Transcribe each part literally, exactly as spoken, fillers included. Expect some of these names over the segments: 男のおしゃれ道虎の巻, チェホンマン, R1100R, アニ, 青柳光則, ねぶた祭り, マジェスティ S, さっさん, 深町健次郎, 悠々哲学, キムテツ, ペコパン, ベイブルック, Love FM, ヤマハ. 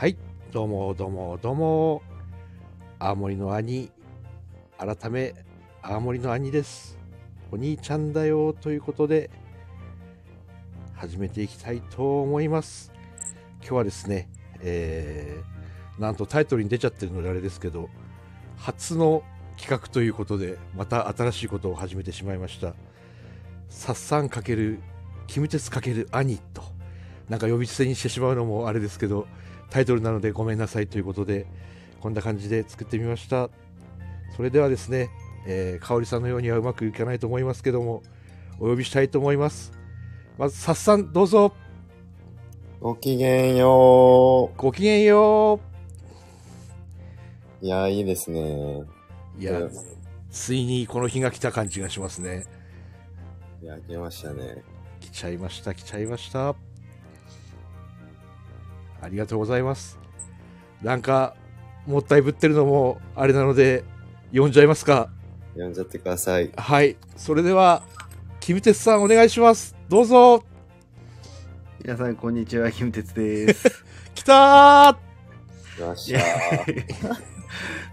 はい、どうもどうもどうも、青森の兄、改め青森の兄です。お兄ちゃんだよということで始めていきたいと思います。今日はですね、えー、なんとタイトルに出ちゃってるのであれですけど、初の企画ということでまた新しいことを始めてしまいました。サッサン×キムテツ×兄となんか呼び捨てにしてしまうのもあれですけど、タイトルなのでごめんなさいということでこんな感じで作ってみました。それではですね、えー、香織さんのようにはうまくいかないと思いますけども、お呼びしたいと思います。まずサッサンどうぞ。ごきげんよう。ごきげんよう。いやーいいですね。いや、うん、ついにこの日が来た感じがしますね。いや来ましたね。来ちゃいました来ちゃいました。ありがとうございます。なんかもったいぶってるのもあれなので呼んじゃいますか。呼んじゃってください。はい、それではキムテツさんお願いします。どうぞ。皆さんこんにちは、キムテツです。来たー、よっしゃー。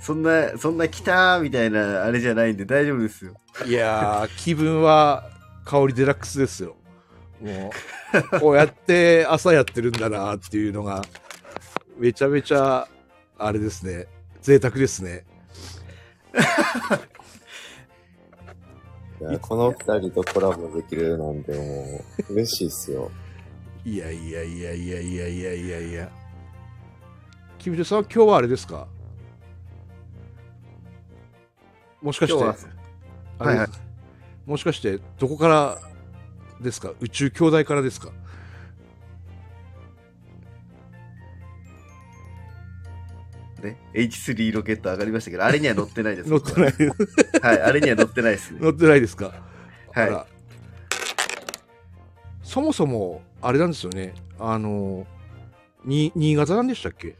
そんなそんな来たーみたいなあれじゃないんで大丈夫ですよ。いやー、気分は香りデラックスですよ。もうこうやって朝やってるんだなーっていうのがめちゃめちゃあれですね、贅沢ですね。いやこのふたりとコラボできるなんてもう嬉しいっすよ。いやいやいやいやいやいやいやいや。キムテツさんは今日はあれですか？もしかして、ははいはい、もしかしてどこからですか？宇宙兄弟からですか？ね、エイチスリー ロケット上がりましたけど、あれには乗ってないです。乗ってないです。はい、あれには乗ってないですね。乗ってないですか？はい。そもそもあれなんですよね、あのに新潟なんでしたっけ？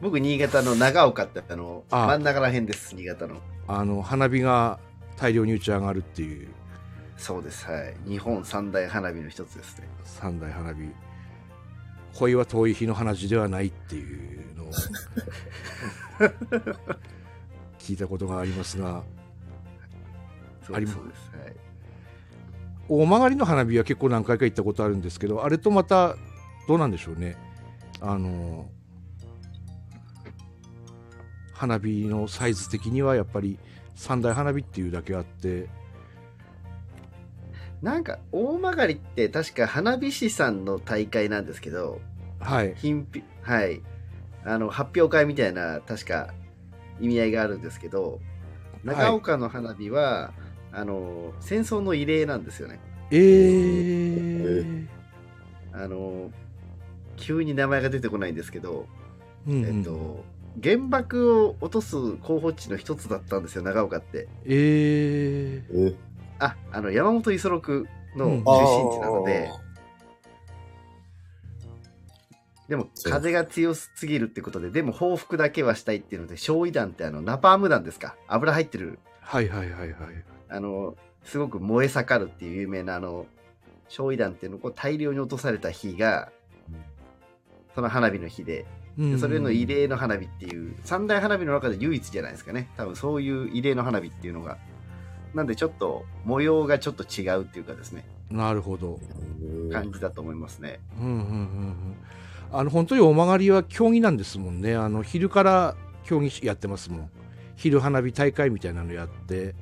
僕新潟の長岡ってあのあ真ん中ら辺です。新潟のあの花火が大量に打ち上がるっていう。そうです、はい、日本三大花火の一つですね。三大花火、恋は遠い日の話ではないっていうのを聞いたことがありますが。そうです、そうです、はい。大曲りの花火は結構何回か行ったことあるんですけど、あれとまたどうなんでしょうね、あの花火のサイズ的にはやっぱり三大花火っていうだけあって、なんか大曲りって確か花火師さんの大会なんですけど、はい、品評、はい、あの発表会みたいな確か意味合いがあるんですけど、長岡の花火は、はい、あの戦争の慰霊なんですよね。えー、あの急に名前が出てこないんですけど、うんうん、えっと、原爆を落とす候補地の一つだったんですよ、長岡って。えー、あ、あの山本五十六の中心地なので、うん、でも風が強すぎるってことで、でも報復だけはしたいっていうので、焼夷弾ってあのナパーム弾ですか、油入ってる。はいはいはいはい。あのすごく燃え盛るっていう有名なあの焼夷弾っていうのを大量に落とされた日がその花火の日で、うん、でそれの慰霊の花火っていう三大花火の中で唯一じゃないですかね、多分そういう慰霊の花火っていうのが。なんでちょっと模様がちょっと違うっていうかですね。なるほど、感じだと思いますね。うんうんうんうん。あの本当にお曲がりは競技なんですもんね。あの昼から競技やってますもん。昼花火大会みたいなのやって。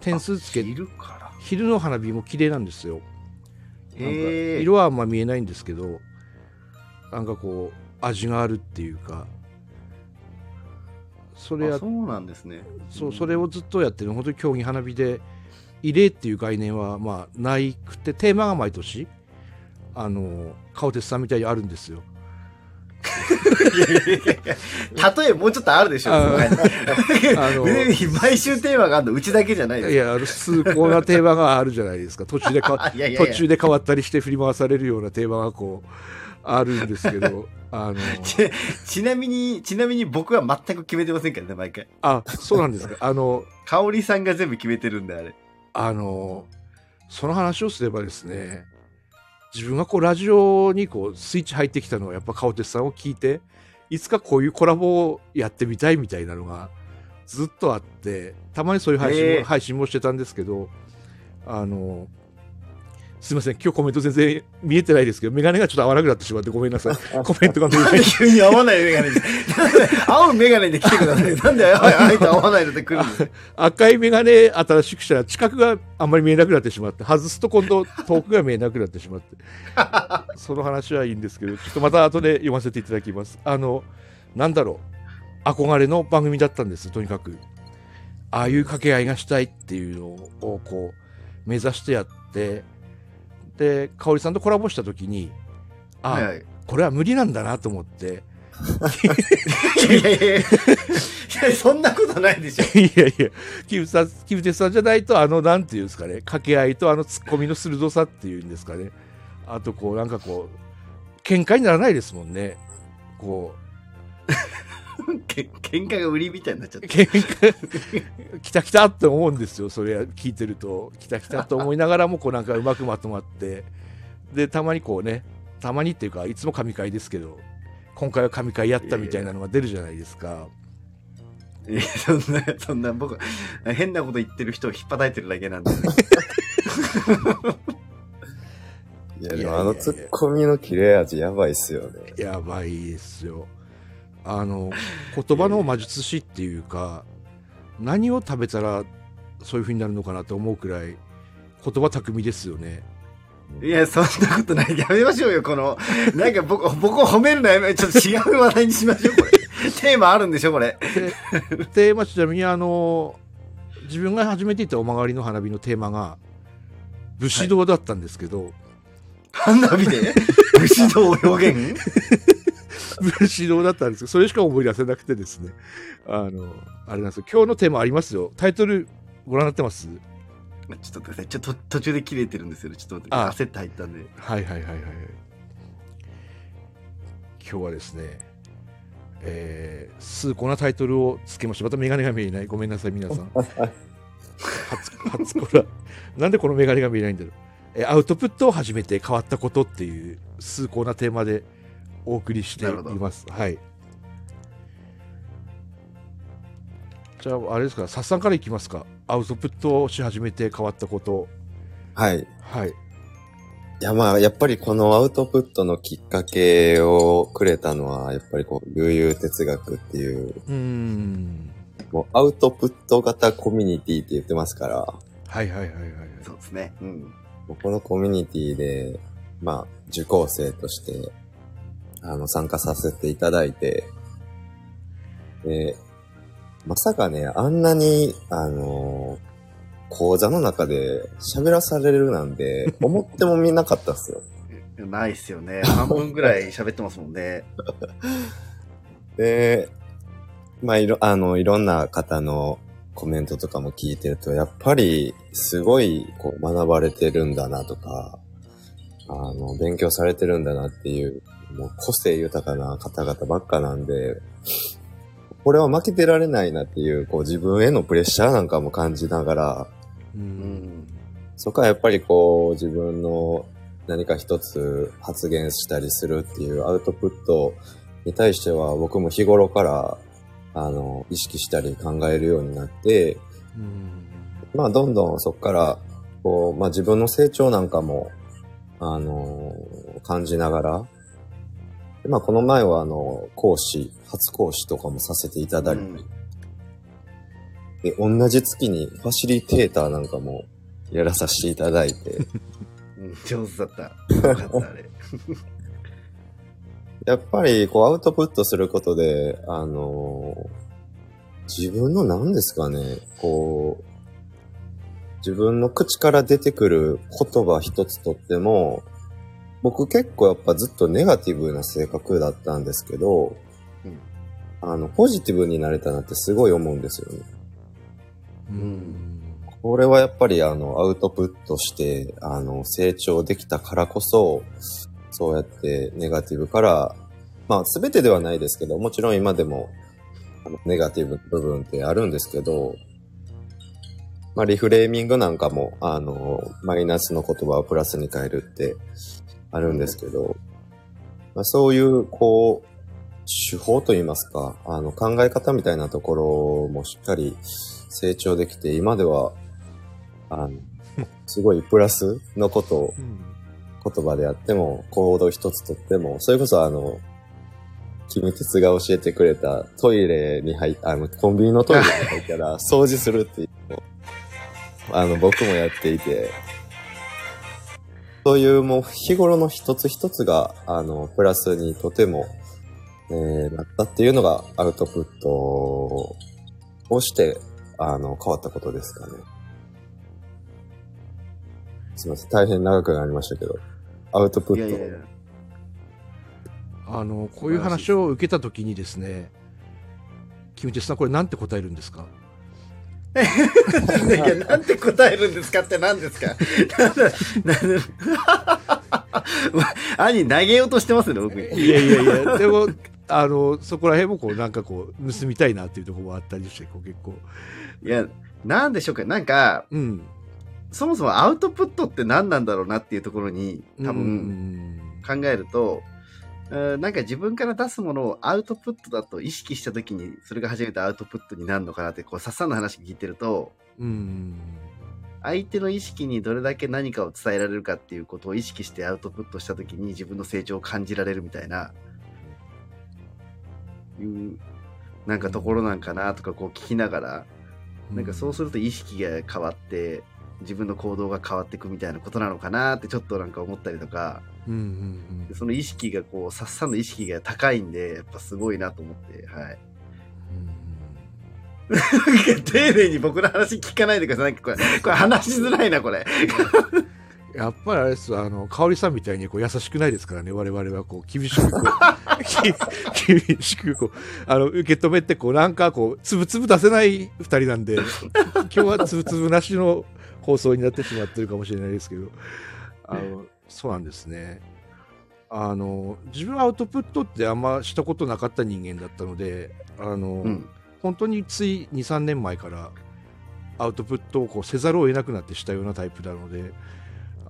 点数つけ昼から昼の花火も綺麗なんですよ。なんか色はあんま見えないんですけど、なんかこう味があるっていうか、それはそうなんですね。そう、それをずっとやってる。本当に競技花火で慰霊っていう概念はまあないくて、テーマが毎年あの顔鉄さんみたいにあるんですよ。例えもうちょっとあるでしょ。あの毎週テーマがあるのうちだけじゃないです。いや、数個なテーマがあるじゃないですか。途中でかいやいやいや途中で変わったりして振り回されるようなテーマがこうあるんですけど、あの ち, ちなみにちなみに僕は全く決めてませんからね、毎回。あ、そうなんですか。あの香織さんが全部決めてるんで、あれあのその話をすればですね。自分がこうラジオにこうスイッチ入ってきたのはやっぱ顔鉄さんを聞いていつかこういうコラボをやってみたいみたいなのがずっとあって、たまにそういう配信も、えー、配信もしてたんですけど、あのすいません、今日コメント全然見えてないですけど、メガネがちょっと合わなくなってしまってごめんなさい。コメントが見えない。急に合わないメガネで青いメガネで来てください。なんであえて合わないので来るんです。赤いメガネ新しくしたら近くがあんまり見えなくなってしまって、外すと今度遠くが見えなくなってしまってその話はいいんですけど、ちょっとまた後で読ませていただきます。あのなんだろう、憧れの番組だったんです。とにかくああいう掛け合いがしたいっていうのをこう目指してやって、で香織さんとコラボした時に、あ、はいはい、これは無理なんだなと思っていやいやいやいや、そんなことないでしょ。いやいや、キムさん、キムテツさんじゃないと、あのなんていうんですかね、掛け合いとあのツッコミの鋭さっていうんですかね、あとこうなんかこう喧嘩にならないですもんね、こうけ喧嘩が売りみたいになっちゃって、喧嘩きたきたって思うんですよ。それ聞いてるときたきたと思いながらも、こうなんかうまくまとまって、でたまにこうね、たまにっていうかいつも神回ですけど、今回は神回やったみたいなのが出るじゃないですか。いや、そんな、そんな僕変なこと言ってる人を引っ叩いてるだけなんで、ね、いやでもあのツッコミの切れ味やばいっすよね。やばいっすよ。あの言葉の魔術師っていうか、何を食べたらそういう風になるのかなと思うくらい言葉巧みですよね。いや、そんなことない。やめましょうよ、この。なんか僕、僕を褒めるのやめ、ちょっと違う話題にしましょう、これ。テーマあるんでしょ、これ。テーマ、ちなみに、あの、自分が初めて行ったお曲がりの花火のテーマが、武士道だったんですけど。はい、花火で武士道を表現武士道だったんですけど、それしか思い出せなくてですね。あの、あれなんですよ。今日のテーマありますよ。タイトル、ご覧になってます？ちょっと待ってください。ちょっと途中で切れてるんですよ。ちょっと待って、焦って入ったんで。はいはいはいはい。今日はですね、えー、崇高なタイトルをつけました。またメガネが見えない。ごめんなさい、皆さん。初、初コラ。なんでこのメガネが見えないんだろう。えー、アウトプットを始めて変わったことっていう崇高なテーマでお送りしています。はい。じゃあ、あれですか、さっさんからいきますか。アウトプットをし始めて変わったこと。はい。はい。いや、まあ、やっぱりこのアウトプットのきっかけをくれたのは、やっぱりこう、悠々哲学っていう。うーん。もう、アウトプット型コミュニティって言ってますから。はいはいはいはい。そうですね。うん。このコミュニティで、まあ、受講生として、あの、参加させていただいて、で、まさかね、あんなに、あのー、講座の中で喋らされるなんて、思ってもみなかったっすよ。ないっすよね。半分ぐらい喋ってますもんね。で、まあ、いろ、あの、いろんな方のコメントとかも聞いてると、やっぱり、すごい、こう、学ばれてるんだなとか、あの、勉強されてるんだなっていう、もう個性豊かな方々ばっかなんで、これは負けてられないなっていう、こう自分へのプレッシャーなんかも感じながら、うん、そこはやっぱりこう自分の何か一つ発言したりするっていうアウトプットに対しては僕も日頃から、あの、意識したり考えるようになって、うん、まあどんどんそこから、こう、まあ自分の成長なんかも、あの、感じながら、まあこの前はあの講師、初講師とかもさせていただいて、うん、で同じ月にファシリテーターなんかもやらさせていただいて上手だった。よかったあれ。やっぱりこうアウトプットすることで、あのー、自分の何ですかね、こう自分の口から出てくる言葉一つとっても。僕結構やっぱずっとネガティブな性格だったんですけど、うん、あの、ポジティブになれたなってすごい思うんですよね。うん。これはやっぱりあの、アウトプットして、あの、成長できたからこそ、そうやってネガティブから、まあ全てではないですけど、もちろん今でも、あのネガティブ部分ってあるんですけど、まあリフレーミングなんかも、あの、マイナスの言葉をプラスに変えるって、あるんですけど、まあ、そういうこう手法といいますか、あの考え方みたいなところもしっかり成長できて、今ではあのすごいプラスのことを言葉であっても行動一つとっても、それこそあのキムテツが教えてくれたトイレに入っあのコンビニのトイレに入ったら掃除するっていうのをあの僕もやっていて、そういうもう日頃の一つ一つがあのプラスにとても、えー、なったっていうのがアウトプットをしてあの変わったことですかね。すみません、大変長くなりましたけど、アウトプット。いやいやいや、あのこういう話を受けたときにですね、キムチさんこれなんて答えるんですか？いや、なんて答えるんですかって何ですか？兄投げようとしてますね、僕。いやいやいや、でもあのそこら辺もこうなんかこう盗みたいなっていうところもあったりして、こう結構。いや、なんでしょうか、なんか、うん、そもそもアウトプットって何なんだろうなっていうところに多分考えると、うん、なんか自分から出すものをアウトプットだと意識したときに、それが初めてアウトプットになるのかなって、こうさっさんの話聞いてると、うん、相手の意識にどれだけ何かを伝えられるかっていうことを意識してアウトプットしたときに自分の成長を感じられるみたいな、いうなんかところなんかなとかこう聞きながら、うん、なんかそうすると意識が変わって、自分の行動が変わっていくみたいなことなのかなってちょっとなんか思ったりとか、うんうんうん、その意識がこうさっさんの意識が高いんでやっぱすごいなと思って、はい。うん、丁寧に僕の話聞かないでください。これ、これ話しづらいなこれ。やっぱりあれです、あの香織さんみたいにこう優しくないですからね、我々はこう厳しくこう厳しくこうあの受け止めて、こうなんかこうつぶつぶ出せない二人なんで、今日はつぶつぶなしの放送になってしまってるかもしれないですけど、あのそうなんですね。あの自分はアウトプットってあんましたことなかった人間だったので、あの、うん、本当につい に,さん 年前からアウトプットをこうせざるを得なくなってしたようなタイプなので、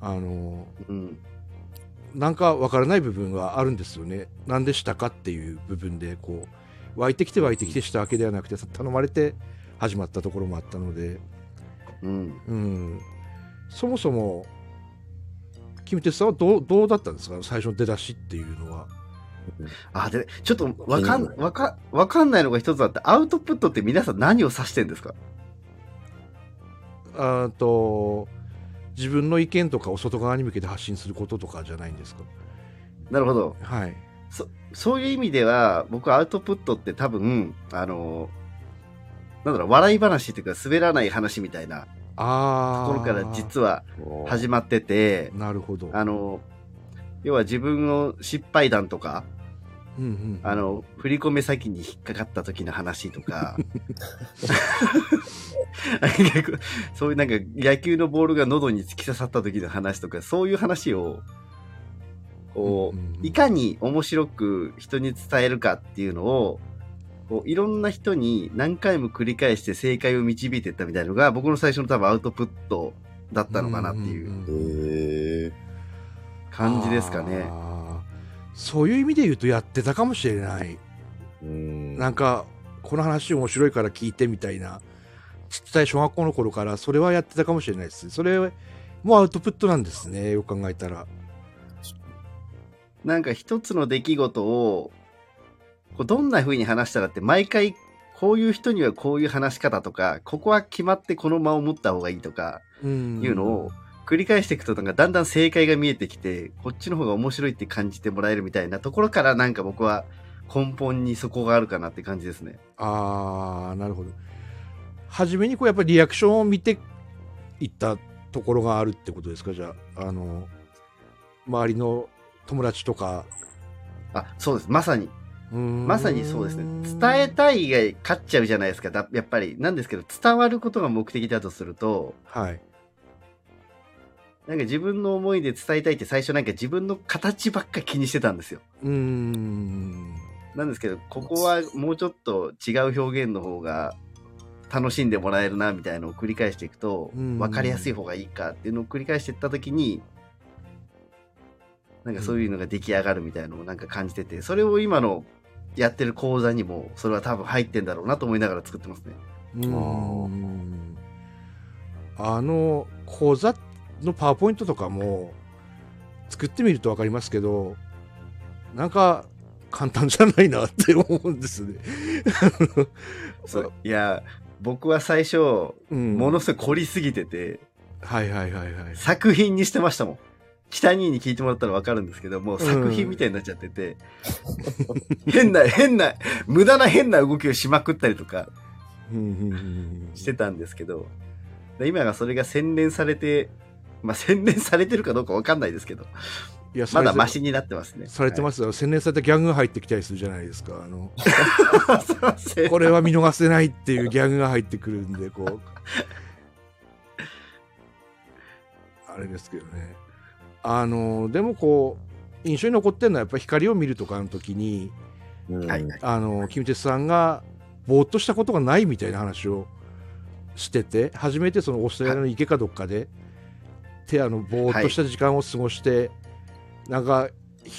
あの、うん、なんかわからない部分はあるんですよね。なんでしたかっていう部分でこう湧いてきて湧いてきてしたわけではなくて、頼まれて始まったところもあったので、うんうん、そもそもキムテツさんはどう、どうだったんですか、最初の出だしっていうのは。あ、でちょっとわかん、わか、わかんないのが一つあって、アウトプットって皆さん何を指してるんですか？あと自分の意見とかを外側に向けて発信することとかじゃないんですか？なるほど、はい、そ, そういう意味では僕アウトプットって多分あのなんだろう、笑い話というか滑らない話みたいなところから実は始まってて、なるほど、あの要は自分の失敗談とか、うんうん、あの振り込め先に引っかかった時の話とかそういうなんか野球のボールが喉に突き刺さった時の話とか、そういう話をこう、うんうん、いかに面白く人に伝えるかっていうのをこういろんな人に何回も繰り返して正解を導いていったみたいなのが僕の最初の多分アウトプットだったのかなっていう感じですかね、うんうんうん、そういう意味で言うとやってたかもしれない。うーん、なんかこの話面白いから聞いてみたいな、ちっちゃい小学校の頃からそれはやってたかもしれないです。それもアウトプットなんですね、よく考えたら。なんか一つの出来事をこうどんな風に話したらって、毎回こういう人にはこういう話し方とか、ここは決まってこの間を持った方がいいとかいうのを繰り返していくと、なんかだんだん正解が見えてきて、こっちの方が面白いって感じてもらえるみたいなところから、なんか僕は根本にそこがあるかなって感じですね。あー、なるほど。初めにこうやっぱりリアクションを見ていったところがあるってことですか、じゃあ。あの周りの友達とか。あ、そうです、まさにまさにそうですね。伝えたいが勝っちゃうじゃないですか、だやっぱり。なんですけど、伝わることが目的だとすると、はい、なんか自分の思いで伝えたいって最初なんか自分の形ばっか気にしてたんですよ。うーん、なんですけど、ここはもうちょっと違う表現の方が楽しんでもらえるなみたいなのを繰り返していくと、分かりやすい方がいいかっていうのを繰り返していった時に、なんかそういうのが出来上がるみたいなのをなんか感じてて、それを今のやってる講座にもそれは多分入ってんだろうなと思いながら作ってますね。うん、あの講座のパワーポイントとかも作ってみると分かりますけど、なんか簡単じゃないなって思うんですね。そういや僕は最初、うん、ものすごい凝りすぎてて、はいはいはいはい、作品にしてましたもん。北兄に聞いてもらったら分かるんですけど、もう作品みたいになっちゃってて、うん、変な変な無駄な変な動きをしまくったりとかしてたんですけど、今がそれが洗練されて、まあ洗練されてるかどうか分かんないですけど、いやまだマシになってますね。されてますよ、はい、洗練されたギャグが入ってきたりするじゃないですか、あのこれは見逃せないっていうギャグが入ってくるんで、こうあれですけどね。あのでもこう印象に残ってるのはやっぱり光を見るとかの時に、うん、あのキムテツさんがぼーっとしたことがないみたいな話をしてて、初めてそのオーストラリアの池かどっかで手あのぼーっとした時間を過ごして、はい、なんか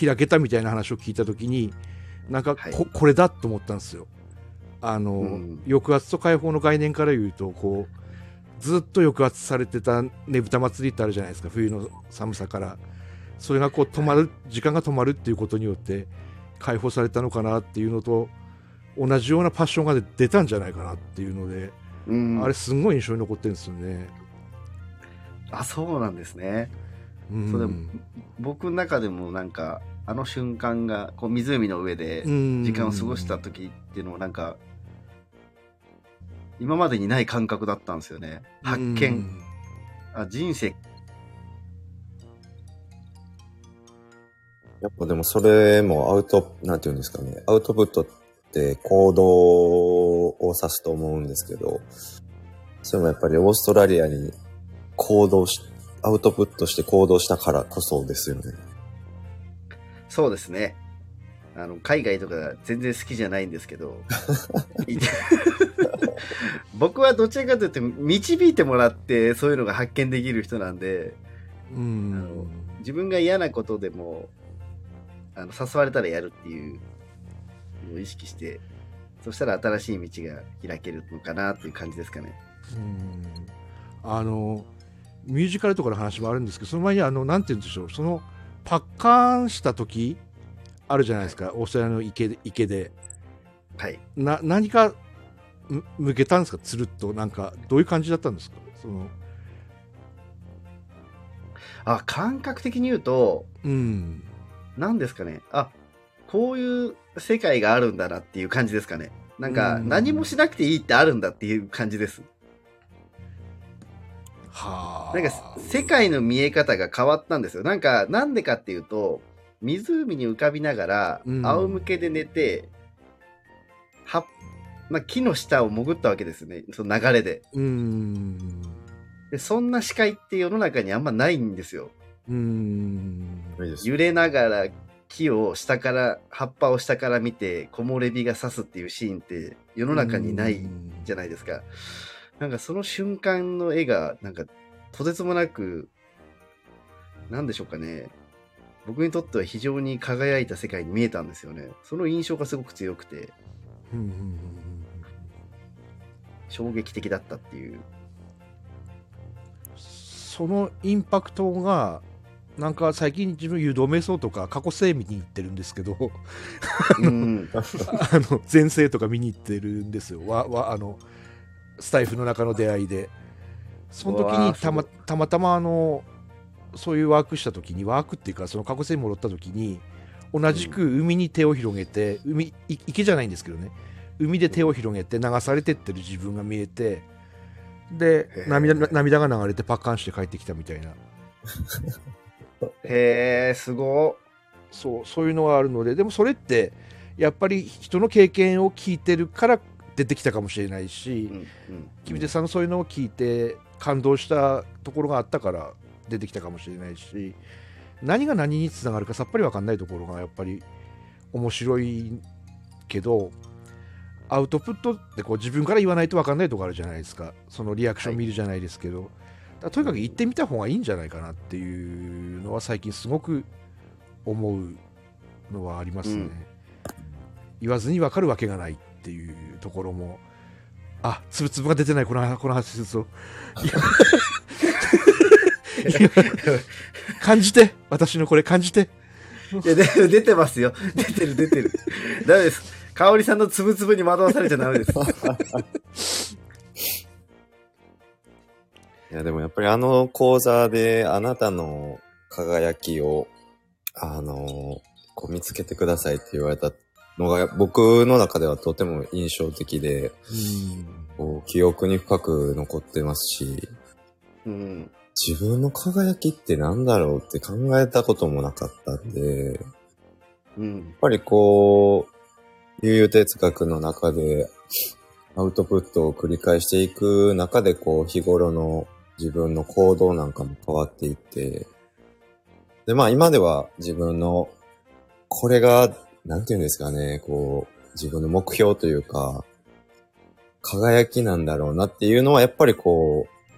開けたみたいな話を聞いた時になんか こ,、はい、これだと思ったんですよ。あの、うん、抑圧と解放の概念から言うとこうずっと抑圧されてたねぶた祭りってあるじゃないですか、冬の寒さから。それがこう止まる、時間が止まるっていうことによって解放されたのかなっていうのと同じようなパッションが出たんじゃないかなっていうので、うん、あれすごい印象に残ってるんですよね。あ、そうなんですね、うん、それ僕の中でもなんかあの瞬間がこう湖の上で時間を過ごした時っていうのもなんか今までにない感覚だったんですよね。発見、うん、あ、人生。やっぱでもそれもアウト、なんていうんですかね、アウトプットって行動を指すと思うんですけど、それもやっぱりオーストラリアに行動し、アウトプットして行動したからこそですよね。そうですね。あの海外とか全然好きじゃないんですけど僕はどちらかというと導いてもらってそういうのが発見できる人なんで、うん、あの自分が嫌なことでもあの誘われたらやるっていうのを意識して、そしたら新しい道が開けるのかなっていう感じですかね。うん、あのミュージカルとかの話もあるんですけど、その前にあのなんて言うんでしょう、そのパッカーンした時あるじゃないですか、はい、オーストラリアの池で、 池で、はい、な何か向けたんですか、つるっと。なんかどういう感じだったんですか、その。あ、感覚的に言うと、うん、なんですかね、あ、こういう世界があるんだなっていう感じですかね。なんか何もしなくていいってあるんだっていう感じです。はあ。なんか世界の見え方が変わったんですよ。なんかなんでかっていうと、湖に浮かびながら仰向けで寝て、うん、は、まあ、木の下を潜ったわけですね、その流れで。うーん、でそんな視界って世の中にあんまないんですよ。うーん、揺れながら木を下から、葉っぱを下から見て木漏れ日が差すっていうシーンって世の中にないじゃないですか。なんかその瞬間の絵がなんかとてつもなく、なんでしょうかね、僕にとっては非常に輝いた世界に見えたんですよね。その印象がすごく強くて、うんうんうん、衝撃的だったっていう。そのインパクトがなんか最近自分誘導瞑想とか過去性見に行ってるんですけど、うん、あの前世とか見に行ってるんですよ。わわあのスタイフの中の出会いで、その時にたまたまたまあのそういうワークした時に、ワークっていうかその過去性に戻った時に同じく海に手を広げて、海池じゃないんですけどね、海で手を広げて流されてってる自分が見えて、で 涙, 涙が流れてパッカンして帰ってきたみたいな。へえ、すごい。そう、そういうのがあるので、でもそれってやっぱり人の経験を聞いてるから出てきたかもしれないし、君手、うんうん、さんのそういうのを聞いて感動したところがあったから出てきたかもしれないし、何が何につながるかさっぱり分かんないところがやっぱり面白いけど、アウトプットってこう自分から言わないと分かんないところあるじゃないですか、そのリアクション見るじゃないですけど、はい、だとにかく行ってみた方がいいんじゃないかなっていうのは最近すごく思うのはありますね、うん、言わずに分かるわけがないっていうところも、あ、つぶつぶが出てない、この、この話すると感じて、私のこれ感じて。いや、出てますよ。出てる、出てる。ダメです。香織さんのつぶつぶに惑わされちゃダメです。いや、でもやっぱりあの講座であなたの輝きを、あの、こう見つけてくださいって言われたのが僕の中ではとても印象的で、うん、こう記憶に深く残ってますし、うん、自分の輝きってなんだろうって考えたこともなかったんで、うん、やっぱりこう、悠々哲学の中でアウトプットを繰り返していく中で、こう日頃の自分の行動なんかも変わっていって、で、まあ今では自分の、これが、なんていうんですかね、こう、自分の目標というか、輝きなんだろうなっていうのは、やっぱりこう、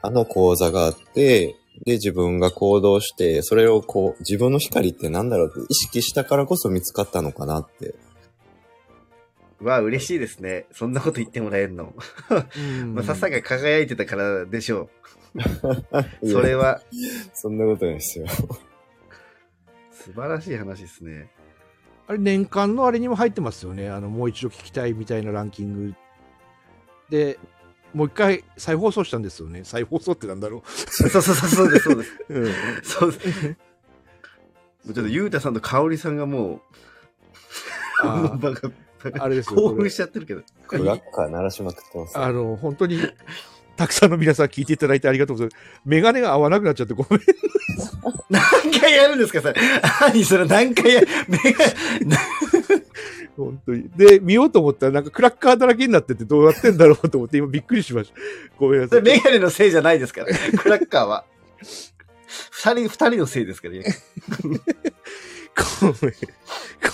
あの講座があって、で、自分が行動して、それをこう、自分の光ってなんだろうって意識したからこそ見つかったのかなって。わあ、嬉しいですね。そんなこと言ってもらえるの。まあ、笹が輝いてたからでしょう。それはそんなことないですよ。素晴らしい話ですね。あれ、年間のあれにも入ってますよね。あのもう一度聞きたいみたいなランキングで、もう一回再放送したんですよね。再放送ってなんだろう。そうそうそうそうですそうです。うん、そうです。もうちょっとゆうたさんと香織さんがもうあの場があれですよ。興奮しちゃってるけど。クラッカー鳴らしまくってます、ね。あの本当に。たくさんの皆さん聞いていただいてありがとうございます。メガネが合わなくなっちゃってごめん。何回やるんですかそれ。何それ何回やる。メガ本当に。で、見ようと思ったらなんかクラッカーだらけになっててどうやってんだろうと思って今びっくりしました。ごめんなさい。メガネのせいじゃないですから。クラッカーは。二人、二人のせいですからね。ごめん。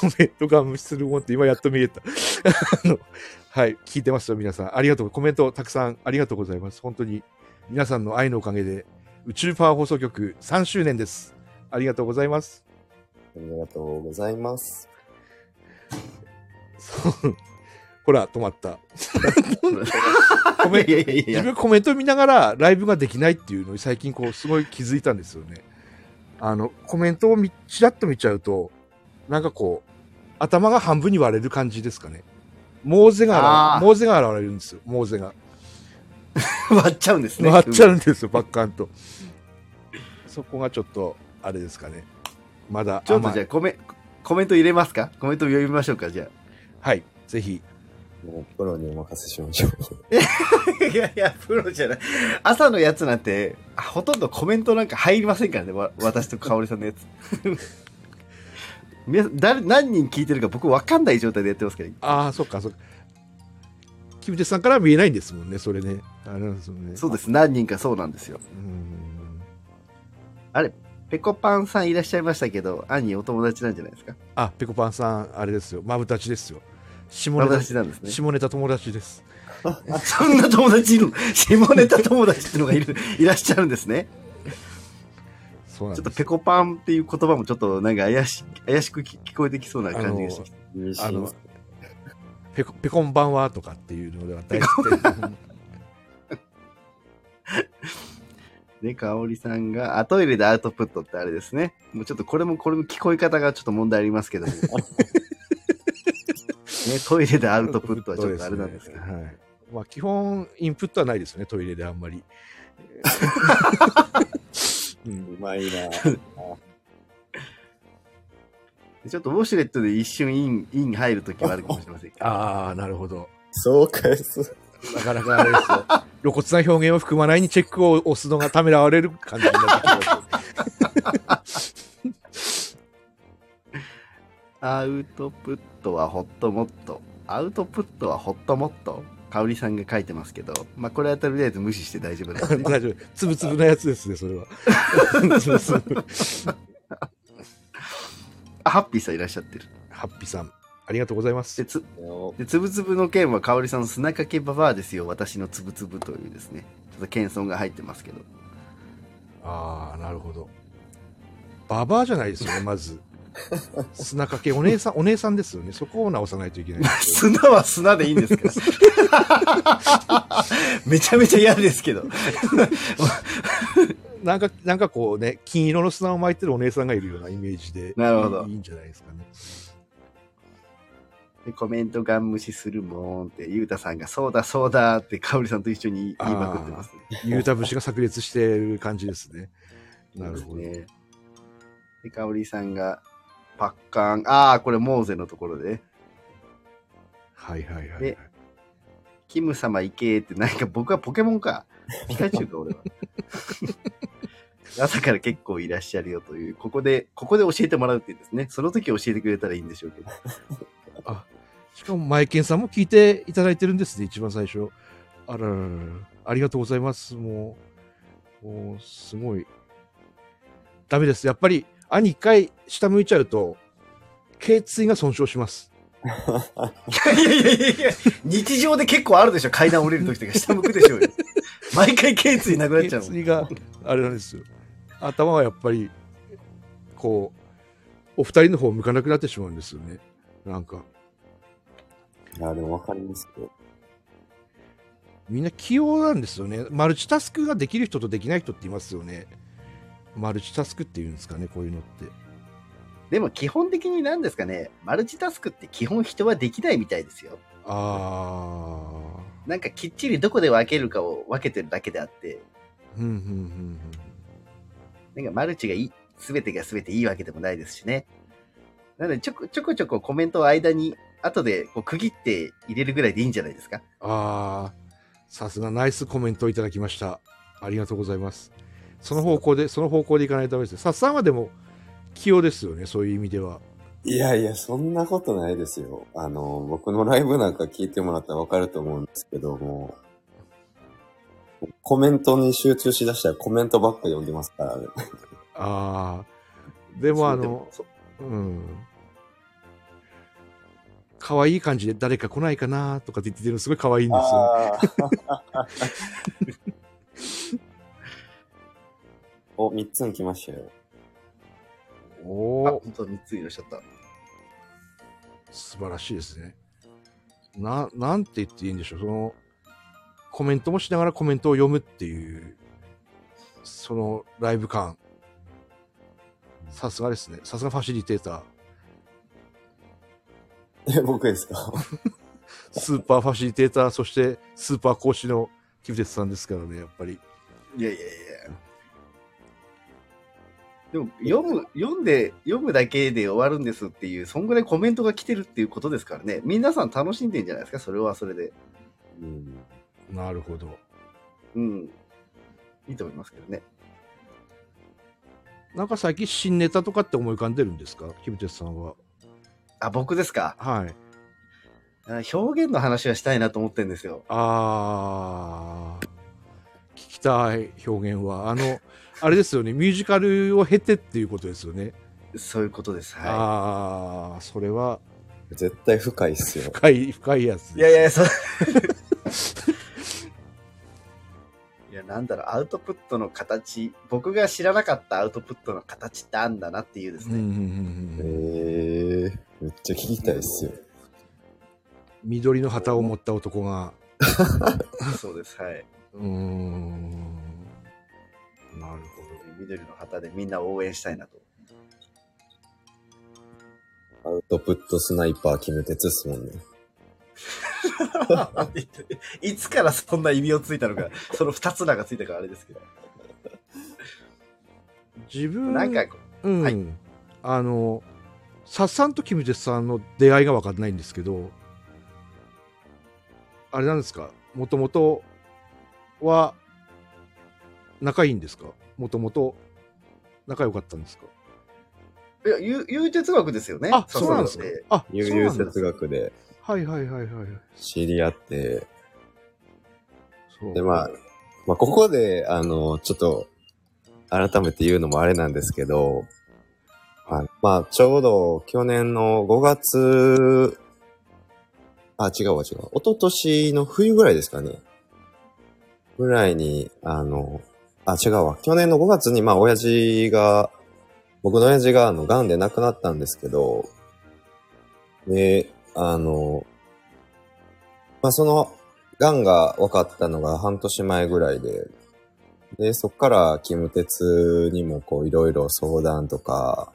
コメントが無視するもんって今やっと見えた。あの、はい、聞いてますよ、皆さん。ありがとう。コメントたくさんありがとうございます。本当に皆さんの愛のおかげで、宇宙パワー放送局さんしゅうねんです。ありがとうございます。ありがとうございます。そう。ほら、止まった。コメント、いやいやいや。自分コメント見ながらライブができないっていうのに最近こう、すごい気づいたんですよね。あの、コメントをみちらっと見ちゃうと、なんかこう、頭が半分に割れる感じですかね。モーゼが、モーゼが現れるんですよ、モーゼが。割っちゃうんですね。割っちゃうんですよ、バッカンと。そこがちょっと、あれですかね。まだ、ちょっとじゃあコメ、コメント入れますか？コメント読みましょうか、じゃあ。はい、ぜひ。もうプロにお任せしましょう。いやいや、プロじゃない。朝のやつなんて、ほとんどコメントなんか入りませんからね、私と香織さんのやつ。誰何人聞いてるか僕分かんない状態でやってますけど。ああ、そっかそっか。キムテさんからは見えないんですもんね、それね。あれなんですよね。そうです、何人かそうなんですよ。うんあれ、ペコパンさんいらっしゃいましたけど、兄お友達なんじゃないですか。あ、ペコパンさん、あれですよ、マブダチですよ。下ネタ、マブダチなんですね。下ネタ友達です。そんな友達いるの？下ネタ友達ってのがいる、いらっしゃるんですね。そうなんです。ちょっとペコパンっていう言葉もちょっとなんか怪し、怪しく聞こえてきそうな感じがしてきて。あの、あのペコ、ペコンバンはとかっていうのでは大好きで、かおりさんが、あ、トイレでアウトプットってあれですね。もうちょっとこれもこれも聞こえ方がちょっと問題ありますけども。ね、トイレでアウトプットはちょっとあれなんですけど。ね、はい。まあ基本インプットはないですね、トイレであんまり。うん、うまいな。ちょっとウォシュレットで一瞬イン、イン入るときはあるかもしれませんけど。ああ、なるほど。そうかす。なかなかあれですよ。露骨な表現を含まないにチェックを押すのがためらわれる感じになってきます。アウトプットはホットモット。アウトプットはホットモット。香織さんが書いてますけど、まあ、これはとりあえず無視して大丈夫です、ね。大丈夫。つぶつぶなやつですね、それは。つぶつぶあ、ハッピーさんいらっしゃってる。ハッピーさん、ありがとうございます。で、つ、でつぶつぶの件は香織さんの砂かけババアですよ、私のつぶつぶというですね。ちょっと謙遜が入ってますけど。ああ、なるほど。ババアじゃないですよね、まず。砂かけお姉さん、お姉さんですよね。そこを直さないといけない。砂は砂でいいんですけど。めちゃめちゃ嫌ですけど。なんか、なんかこうね、金色の砂を巻いてるお姉さんがいるようなイメージで、なるほど。いいんじゃないですかね。でコメントガン無視するもんって、ゆうたさんがそうだそうだって、かおりさんと一緒に言いまくってますね。ゆうた節が炸裂してる感じですね。なるほど。で、かおりさんが、パッカーン、ああ、これモーゼのところで。はいはいはい、はい。で、キム様行けって、なんか僕はポケモンか。ピカチュウか、俺は。朝から結構いらっしゃるよという、ここで、ここで教えてもらうっていうんですね。その時教えてくれたらいいんでしょうけど。あ、しかもマイケンさんも聞いていただいてるんですね、一番最初。あらららら、ありがとうございます。もう、もうすごい。ダメです。やっぱり、兄一回下向いちゃうと、頸椎が損傷します。いやいやいやいや、日常で結構あるでしょ、階段降りる時とか下向くでしょうよ。毎回頸椎なくなっちゃうもん。頸椎があれなんですよ。頭はやっぱりこうお二人の方向かなくなってしまうんですよね。なんか。いやでも分かりますけど。みんな器用なんですよね。マルチタスクができる人とできない人っていますよね。マルチタスクっていうんですかね、こういうのって。でも基本的に何ですかね、マルチタスクって基本人はできないみたいですよ。ああ。なんかきっちりどこで分けるかを分けてるだけであって。うんうんうんうん。なんかマルチがいい、すべてがすべていいわけでもないですしね。なのでちょこちょこちょこコメントを間に後でこう区切って入れるぐらいでいいんじゃないですか。ああ、さすがナイスコメントをいただきました。ありがとうございます。その方向で、その方向でいかないとダメですね。さっさんはでも器用ですよね、そういう意味では。いやいや、そんなことないですよ。あの、僕のライブなんか聞いてもらったらわかると思うんですけども。コメントに集中しだしたらコメントばっか読んでますから、ね、ああ、でもあの、うん。可愛い感じで誰か来ないかなとかって言ってるのすごい可愛いんですよ。お、みっつに来ましたよ。おー。あ、ほんとみっついらっしゃった。素晴らしいですね。な、なんて言っていいんでしょう。その、コメントもしながらコメントを読むっていう、そのライブ感。さすがですね。さすがファシリテーター。え、僕ですか？スーパーファシリテーター、そしてスーパー講師のキムテツさんですからね、やっぱり。いやいやいや。でも、読む、読んで、読むだけで終わるんですっていう、そんぐらいコメントが来てるっていうことですからね。皆さん楽しんでんじゃないですか、それはそれで。うんなるほど。うん。いいと思いますけどね。なんか最近新ネタとかって思い浮かんでるんですか、キムテツさんは。あ、僕ですか。はい。表現の話はしたいなと思ってるんですよ。あー。聞きたい、表現は。あの、あれですよね、ミュージカルを経てっていうことですよね。そういうことです。はい。あー、それは。絶対深いっすよ。深い、深いやつ。いやいや、そう。いやなんだろう、アウトプットの形、僕が知らなかったアウトプットの形ってあんだなっていうですね。へえ、めっちゃ聞きたいっすよ。緑の旗を持った男が。そうです、はい。うーん。なるほど。緑の旗でみんな応援したいなと。アウトプットスナイパーキムテツっすもんね。いつからそんな意味をついたのか、そのふたつ名がついたかあれですけど、自分なんか、うん、はい、あのサッサンとキムテツさんの出会いが分かんないんですけど、あれなんですか、もともとは仲いいんですか、もともと仲良かったんですか。いや、ゆう哲学ですよね。あ、そうなんですね。あ、ゆう哲学で。はいはいはいはい。知り合って。そうで、まあ、まあ、ここで、あの、ちょっと、改めて言うのもあれなんですけど、あまあ、ちょうど去年のごがつ、あ、違うわ違う。一昨年の冬ぐらいですかね。ぐらいに、あの、あ、違うわ。去年のごがつに、まあ、親父が、僕の親父があの癌で亡くなったんですけど、で、あの、まあ、その癌が分かったのが半年前ぐらいで、で、そっから勤務鉄にもこういろいろ相談とか、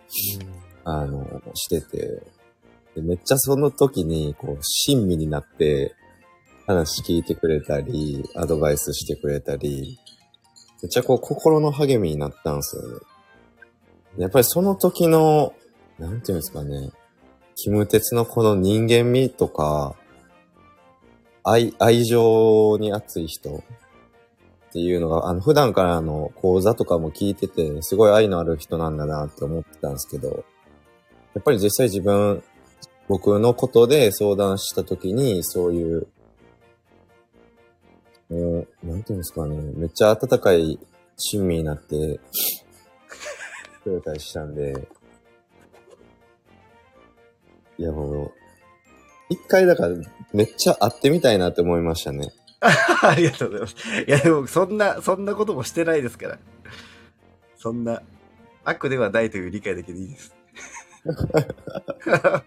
うん、あの、してて、で、めっちゃその時にこう親身になって話聞いてくれたり、アドバイスしてくれたり、めっちゃこう心の励みになったんですよね。やっぱりその時の、なんていうんですかね、勤務鉄のこの人間味とか、愛、愛情に熱い人っていうのが、あの、普段からの講座とかも聞いてて、すごい愛のある人なんだなって思ってたんですけど、やっぱり実際自分、僕のことで相談した時に、そういう、もう、なんていうんですかね、めっちゃ温かい親身になって、くれたりしたんで、いや、もう、一回だから、めっちゃ会ってみたいなって思いましたね。ありがとうございます。いや、でも、そんな、そんなこともしてないですから。そんな、悪ではないという理解だけでいいです。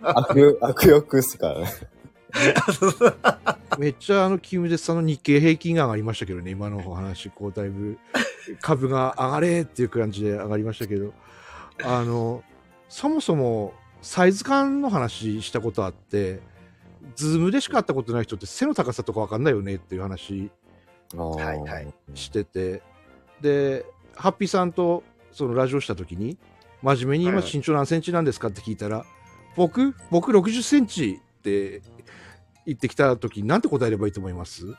悪、悪欲っすからね。めっちゃあのキムデスさんの日経平均が上がりましたけどね、今のお話こうだいぶ株が上がれっていう感じで上がりましたけど、あのそもそもサイズ感の話したことあって、ズームでしか会ったことない人って背の高さとか分かんないよねっていう話してて、でハッピーさんとそのラジオした時に真面目に今身長何センチなんですかって聞いたら、僕僕ろくじゅっセンチって言ってきたとき、なんて答えればいいと思います？ろ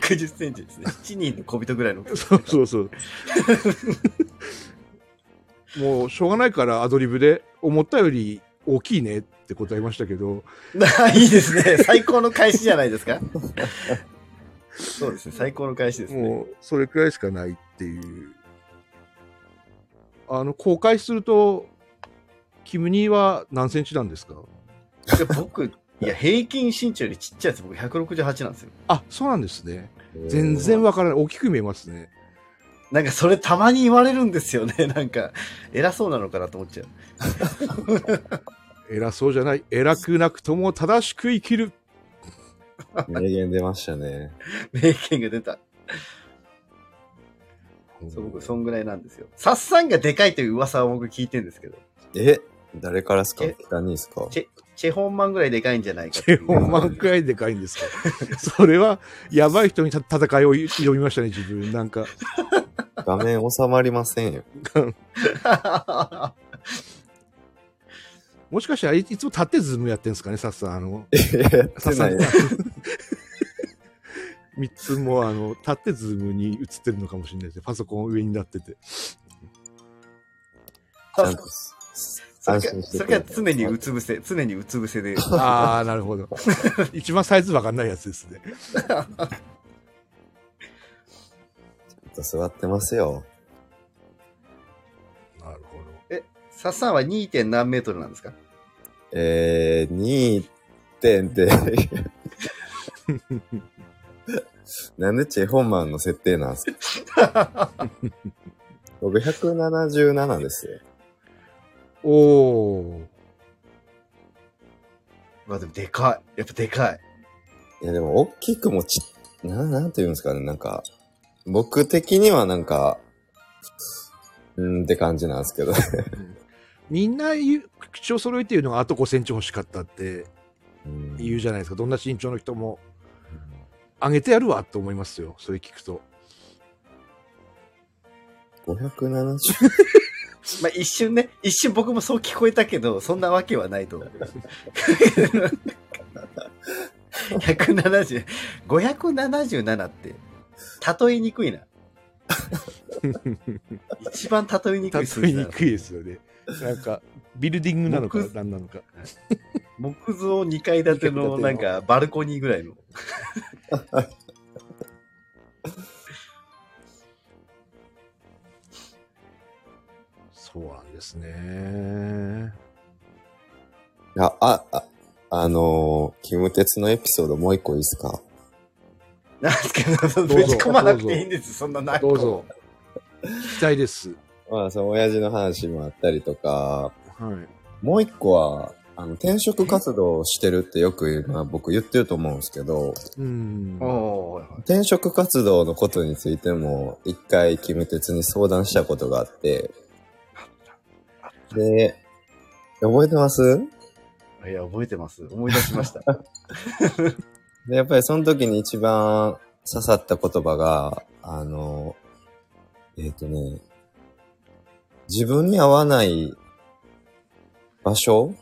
くじゅっセンチですね。しちにんの小人ぐらいの。そうそうそう。もうしょうがないからアドリブで思ったより大きいねって答えましたけど。いいですね。最高の返しじゃないですか。そうですね。最高の返しですね。もうそれくらいしかないっていう。あの公開すると。キムニーは何センチなんですか？いや僕、いや平均身長よりちっちゃいやつ、僕ひゃくろくじゅうはちなんですよ。あ、そうなんですね。全然わからない。大きく見えますね。なんかそれたまに言われるんですよね。なんか偉そうなのかなと思っちゃう。偉そうじゃない。偉くなくとも正しく生きる。名言出ましたね。名言が出た。そう、僕そんぐらいなんですよ。サッサンがでかいという噂を僕聞いてるんですけど。え、誰からですか？何ですか？チェ、チェホンマンぐらいでかいんじゃないか。チェホンマンぐらいでかいんですか？それは、やばい人にた戦いを挑みましたね、自分。なんか。画面収まりませんよ。もしかしたらいつも立ってズームやってるんですかね、さっさん。あの、さっさん。みっつも、あの、立ってズームに映ってるのかもしれないです。パソコン上になってて。そうです。それが常にうつ伏せ、常にうつ伏せで。ああ、なるほど。一番サイズわかんないやつですね。ちょっと座ってますよ。なるほど。え、サッサンは に. 何メートルなんですか？えー、に. 点で。なんでチェホンマンの設定なんですか？僕ひゃくななじゅうななですよ。おー。まあでもでかい。やっぱでかい。いやでも大きくもち、な、なんて言うんですかね。なんか、僕的にはなんか、んーって感じなんですけど、ね。みんな言う、口を揃えて言うのがあとごセンチ欲しかったって言うじゃないですか。どんな身長の人も、上げてやるわと思いますよ。それ聞くと。ごひゃくななじゅう まあ一瞬ね、一瞬僕もそう聞こえたけど、そんなわけはないと思う。ひゃくななじゅう、ごひゃくななじゅうななって例えにくいな。一番例えにくい数字。例えにくいですよね。なんかビルディングなのか何なのか。木造にかい建てのなんかバルコニーぐらいの。そうなんですね。あ、あ、あ、あのー、キムテツのエピソードもう一個いいですか？なんですか？ぶち込まなくていいんです。そんなない。どうぞ。聞きたいです。まあ、その親父の話もあったりとか、はい、もう一個は、あの、転職活動をしてるってよく、まあ、僕言ってると思うんですけど、うん、転職活動のことについても、一回キム鉄に相談したことがあって、で、覚えてます？いや、覚えてます。思い出しました。で、やっぱりその時に一番刺さった言葉が、あの、えっとね、自分に合わない場所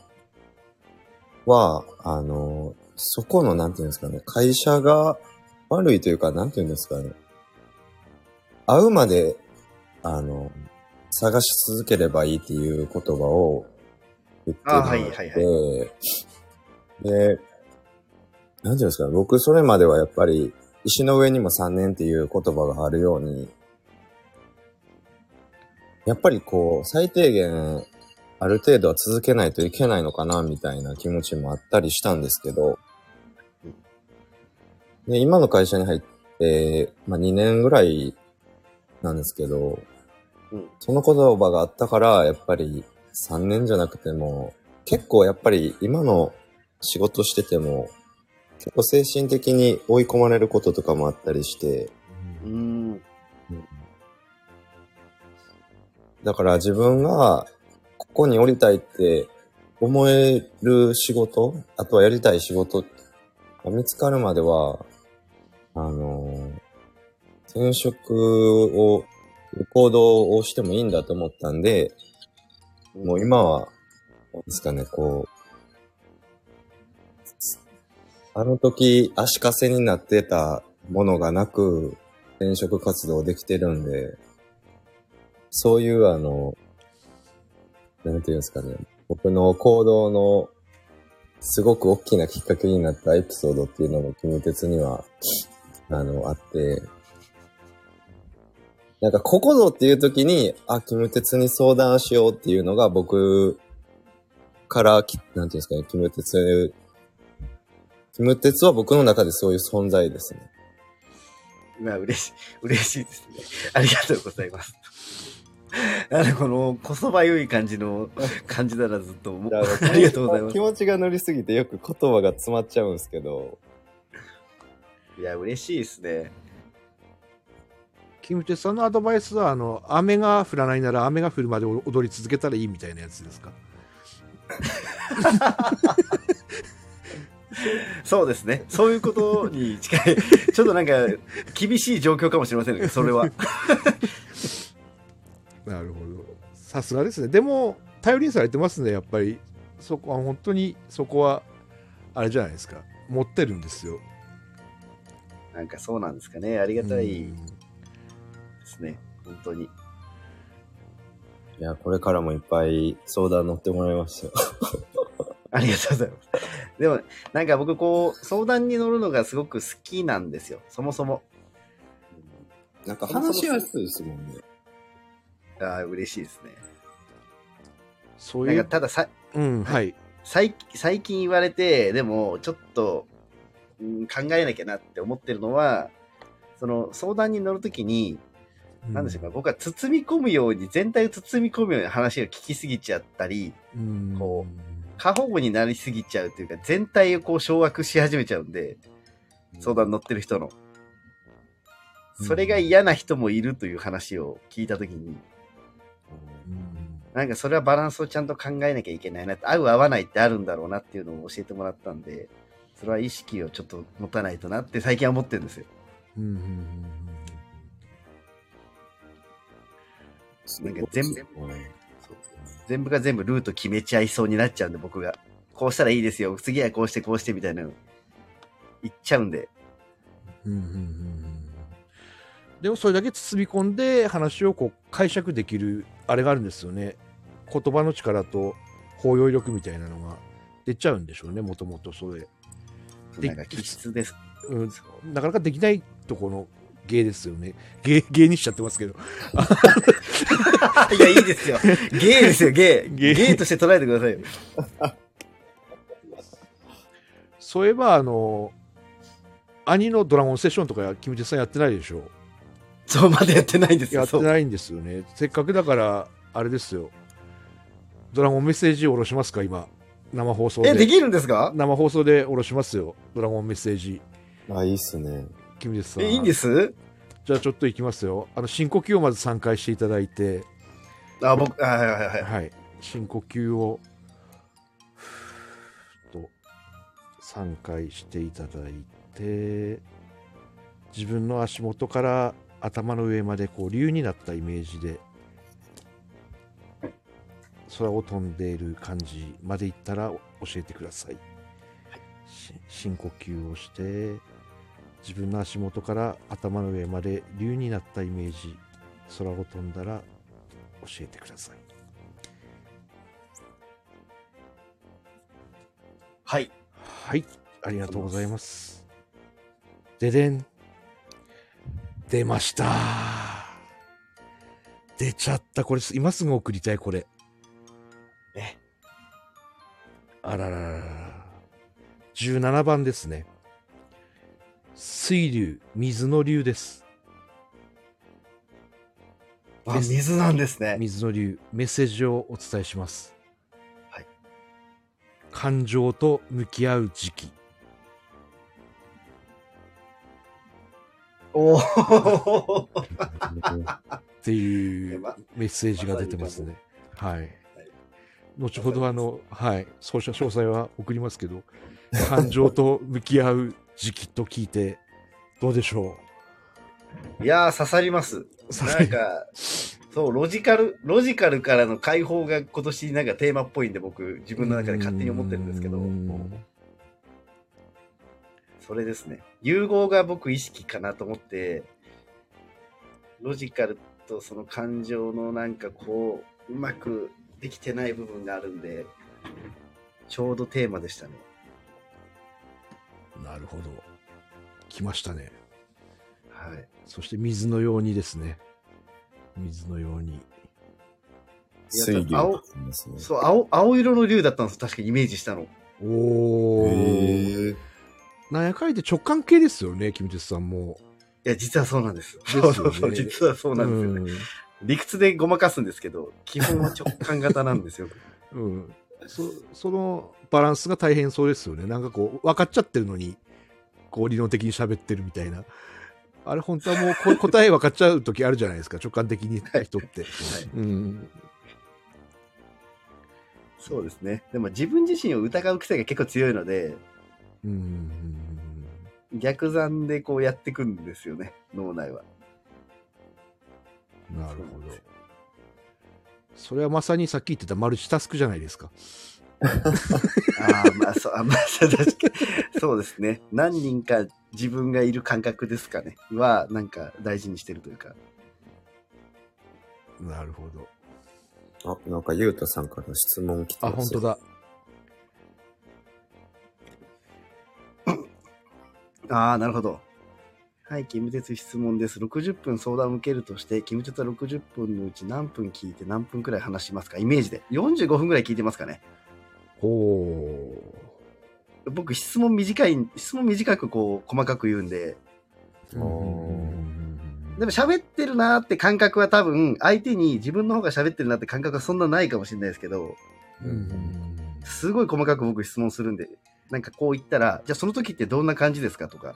は、あの、そこの、なんていうんですかね、会社が悪いというか、なんていうんですかね、会うまで、あの、探し続ければいいっていう言葉を言っていたので、はいはいはい、で、なんていうんですかね、僕それまではやっぱり、石の上にもさんねんっていう言葉があるように、やっぱりこう、最低限、ある程度は続けないといけないのかなみたいな気持ちもあったりしたんですけど、で今の会社に入って、まあ、にねんぐらいなんですけど、その言葉があったからやっぱりさんねんじゃなくても結構やっぱり今の仕事してても結構精神的に追い込まれることとかもあったりして、うん、だから自分がここに降りたいって思える仕事、あとはやりたい仕事が見つかるまでは、あの、転職を、行動をしてもいいんだと思ったんで、もう今は、なんですかね、こう、あの時足かせになってたものがなく転職活動できてるんで、そういうあの、なんていうんですかね、僕の行動のすごく大きなきっかけになったエピソードっていうのもキム鉄にはあのあって、なんかここぞっていう時にあキム鉄に相談しようっていうのが僕からきなんていうんですかね、キム鉄キム鉄は僕の中でそういう存在ですね。まあ嬉しい嬉しいですね。ありがとうございます。あのこのこそばゆい感じの感じならずっともありがとうございます。気持ちが乗りすぎてよく言葉が詰まっちゃうんですけど、いや嬉しいですね。キムチさんのアドバイスはあの雨が降らないなら雨が降るまで踊り続けたらいいみたいなやつですか？そうですね。そういうことに近い。ちょっとなんか厳しい状況かもしれませんけど、それは。なるほど、さすがですね。でも頼りにされてますね、やっぱり。そこは本当にそこはあれじゃないですか、持ってるんですよ。なんかそうなんですかね、ありがたいですね、本当に。いや、これからもいっぱい相談乗ってもらいましたよ。ありがとうございます。でもなんか僕こう相談に乗るのがすごく好きなんですよ、そもそも。なんか話しやすいですもんね。あ、嬉しいですね。そういうなんかたださ、うん、はい、最近言われて、でもちょっと、うん、考えなきゃなって思ってるのは、その相談に乗るときに、うん、なんでしょうか、僕は包み込むように、全体を包み込むように話が聞きすぎちゃったり、うん、こう過保護になりすぎちゃうというか、全体をこう掌握し始めちゃうんで、相談乗ってる人の、うん、それが嫌な人もいるという話を聞いたときに。なんかそれはバランスをちゃんと考えなきゃいけないなって、合う合わないってあるんだろうなっていうのを教えてもらったんで、それは意識をちょっと持たないとなって最近は思ってるんですよ。うんうんうん、なんか全部、全部が全部ルート決めちゃいそうになっちゃうんで、僕がこうしたらいいですよ、次はこうしてこうしてみたいなの言っちゃうんで、うんうんうん、でもそれだけ包み込んで話をこう解釈できるあれがあるんですよね。言葉の力と包容力みたいなのが出ちゃうんでしょうね、もともとそれ。なんか気質です、うん。なかなかできないとこの芸ですよね。芸、芸にしちゃってますけど。いや、いいですよ。芸ですよ、芸。芸として捉えてくださいよ。そういえば、あの、兄のドラゴンセッションとかキムチさんやってないでしょう。そうまだやってないんですよ。やってないんですよね。せっかくだからあれですよ、ドラゴンメッセージを下ろしますか。今生放送でえできるんですか。生放送で下ろしますよ、ドラゴンメッセージ。あ、いいっすね。君ですさん、えいいんです。じゃあちょっといきますよ。あの深呼吸をまずさんかいしていただいて、あ僕はいはいはい、はい、深呼吸をとさんかいしていただいて、自分の足元から頭の上までこう竜になったイメージで空を飛んでいる感じまでいったら教えてください。深呼吸をして自分の足元から頭の上まで竜になったイメージ、空を飛んだら教えてください。はいはい、ありがとうございます。ででん、出ました。出ちゃった。これ今すぐ送りたいこれ。えあらららら、じゅうななばんですね。水流、水の流です。あ、水なんですね。水の流、メッセージをお伝えします、はい、感情と向き合う時期。おーっていうメッセージが出てますね。はい。後ほどあの、はい、詳細は送りますけど、感情と向き合う時期と聞いてどうでしょう。いやー刺さります。なんかそうロジカルロジカルからの解放が今年なんかテーマっぽいんで、僕自分の中で勝手に思ってるんですけど、それですね。融合が僕意識かなと思って、ロジカルとその感情のなんかこううまくできてない部分があるんで、ちょうどテーマでしたね。なるほど、来ましたね。はい、そして水のようにですね。水のように。水流、ね、青、そう青、青色の龍だったんです。確かにイメージしたの。おー。なんやかんやで直感系ですよね、君哲さんも。いや、実はそうなんです。ですよね、そうそうそう、実はそうなんですよね。うん、理屈でごまかすんですけど、基本は直感型なんですよ。うん。そ、そのバランスが大変そうですよね。なんかこう、分かっちゃってるのに、こう理論的に喋ってるみたいな。あれ本当はもう答え分かっちゃう時あるじゃないですか直感的に人って、はいうん、そうですね。でも自分自身を疑う癖が結構強いので、うん逆算でこうやっていくんですよね脳内は。なるほど。それはまさにさっき言ってたマルチタスクじゃないですか。あまあそう、あまあ確かにそうですね。何人か自分がいる感覚ですかねはなんか大事にしてるというか。なるほど。あ、なんかゆうたさんから質問来てます。あ、本当だ。ああなるほど。はい、キムテツ質問です。ろくじゅっぷん相談を受けるとして、キムテツはろくじゅっぷんのうち何分聞いて何分くらい話しますか。イメージでよんじゅうごふんくらい聞いてますかね。ほう。僕質問短い質問短くこう細かく言うんで、うんでも喋ってるなーって感覚は多分相手に自分の方が喋ってるなって感覚はそんなないかもしれないですけど、うんすごい細かく僕質問するんで、なんかこう言ったらじゃあその時ってどんな感じですかとか、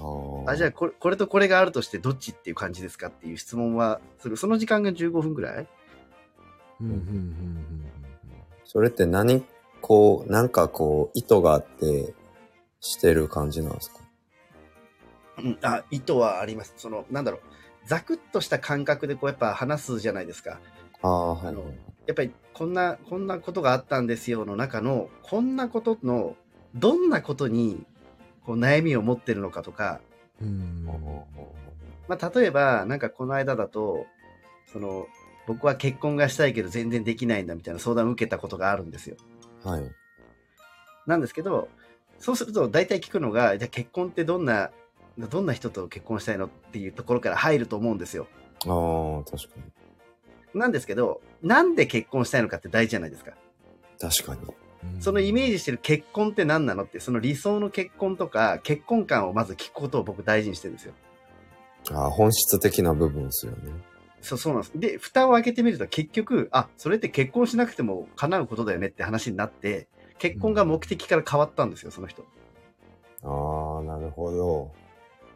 ああじゃあこれ、これとこれがあるとしてどっちっていう感じですかっていう質問はする。その時間がじゅうごふんくらい。うんうんうんうん。それって何こうなんかこう意図があってしてる感じなんですか。うん、あ意図はあります。そのなんだろうざくっとした感覚でこうやっぱ話すじゃないですか。ああはい。あのやっぱりこんなこんなことがあったんですよの中のこんなことのどんなことにこう悩みを持ってるのかとか。うん。まあ例えばなんかこの間だとその。僕は結婚がしたいけど全然できないんだみたいな相談を受けたことがあるんですよ。はい。なんですけど、そうすると大体聞くのが、じゃあ結婚ってどんな、どんな人と結婚したいのっていうところから入ると思うんですよ。ああ、確かに。なんですけど、なんで結婚したいのかって大事じゃないですか。確かに。そのイメージしてる結婚って何なのって、その理想の結婚とか結婚観をまず聞くことを僕大事にしてるんですよ。ああ、本質的な部分ですよね。そう、そうなんです。で、蓋を開けてみると結局、あ、それって結婚しなくても叶うことだよねって話になって、結婚が目的から変わったんですよ、その人。ああ、なるほど。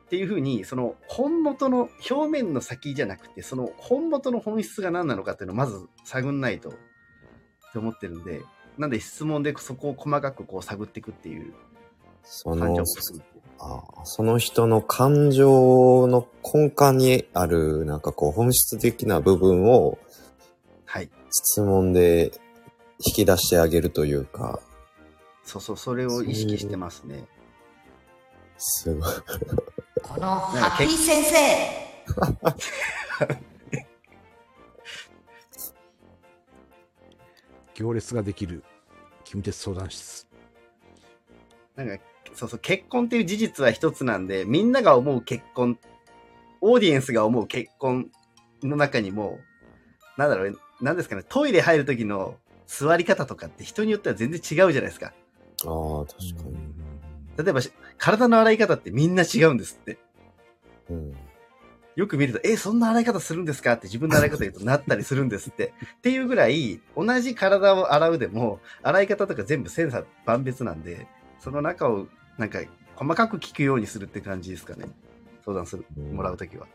っていうふうに、その本元の表面の先じゃなくて、その本元の本質が何なのかっていうのをまず探んないとって思ってるんで、なんで質問でそこを細かくこう探っていくっていう感情を作る。ああ、その人の感情の根幹にあるなんかこう本質的な部分を、はい、質問で引き出してあげるというか、そうそう、それを意識してますね。すごい。このハッピー先生。行列ができる近鉄相談室。なんか、そうそう、結婚っていう事実は一つなんで、みんなが思う結婚、オーディエンスが思う結婚の中にも、なんだろう、なんですかね、トイレ入る時の座り方とかって人によっては全然違うじゃないですか。ああ、確かに。例えば体の洗い方ってみんな違うんですって。うん。よく見ると、え、そんな洗い方するんですかって自分の洗い方言うとなったりするんですって。っていうぐらい、同じ体を洗うでも、洗い方とか全部千差万別なんで、その中をなんか細かく聞くようにするって感じですかね。相談する、もらうときは。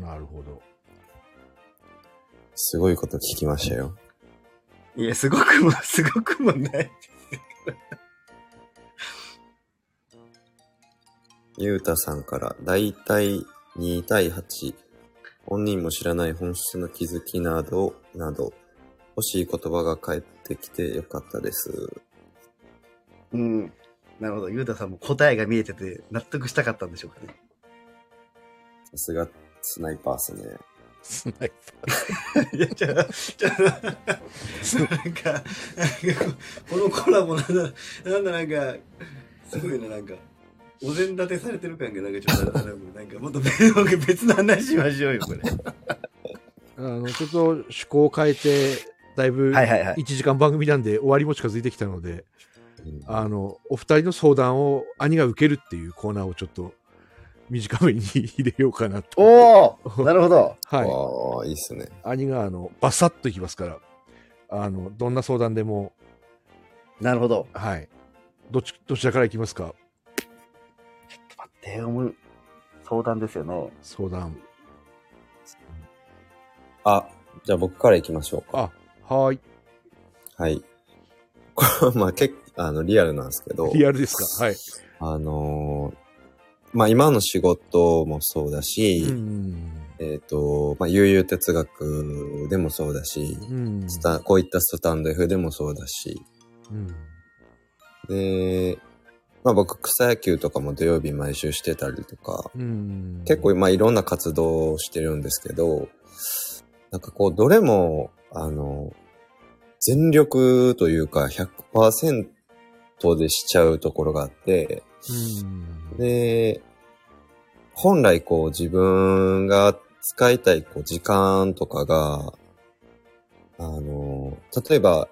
なるほど。すごいこと聞きましたよ。いや、すごくも、すごくもないです。ゆうたさんから、だいたいにたいはち、本人も知らない本質の気づきなど、など、欲しい言葉が返ってきてよかったです。うん。なるほど。ゆうたさんも答えが見えてて、納得したかったんでしょうかね。さすが、スナイパーですね。スナイパー。いや、ちょっと、ちょっと、なんか、なんかこのコラボなんだ、なんだなんか、すごいな、なんか、お膳立てされてる感が、なんかちょっと、なんか、もっと別の話しましょうよ、これ。あの、ちょっと趣向を変えて、だいぶいちじかん番組なんで終わりも近づいてきたので、はいはいはい、あの、お二人の相談を兄が受けるっていうコーナーをちょっと、短めに入れようかなと。おお、なるほど。はい。ああ、いいっすね。兄があのバサッといきますから、あのどんな相談でも。なるほど。はい。どっちどちらからいきますか。ちょっと待って、思う相談ですよね。相談。あ、じゃあ僕からいきましょうか。あ、はーい。はい。これはまあ結構あのリアルなんですけど。リアルですか。はい。あのー。まあ今の仕事もそうだし、うん、えっと、まあ悠々哲学でもそうだし、うん、スタこういったスタンド F でもそうだし、うん、で、まあ僕草野球とかも土曜日毎週してたりとか、うん、結構まあいろんな活動をしてるんですけど、なんかこうどれも、あの、全力というか ひゃくパーセント でしちゃうところがあって、うん、で、本来こう自分が使いたいこう時間とかが、あの、例えば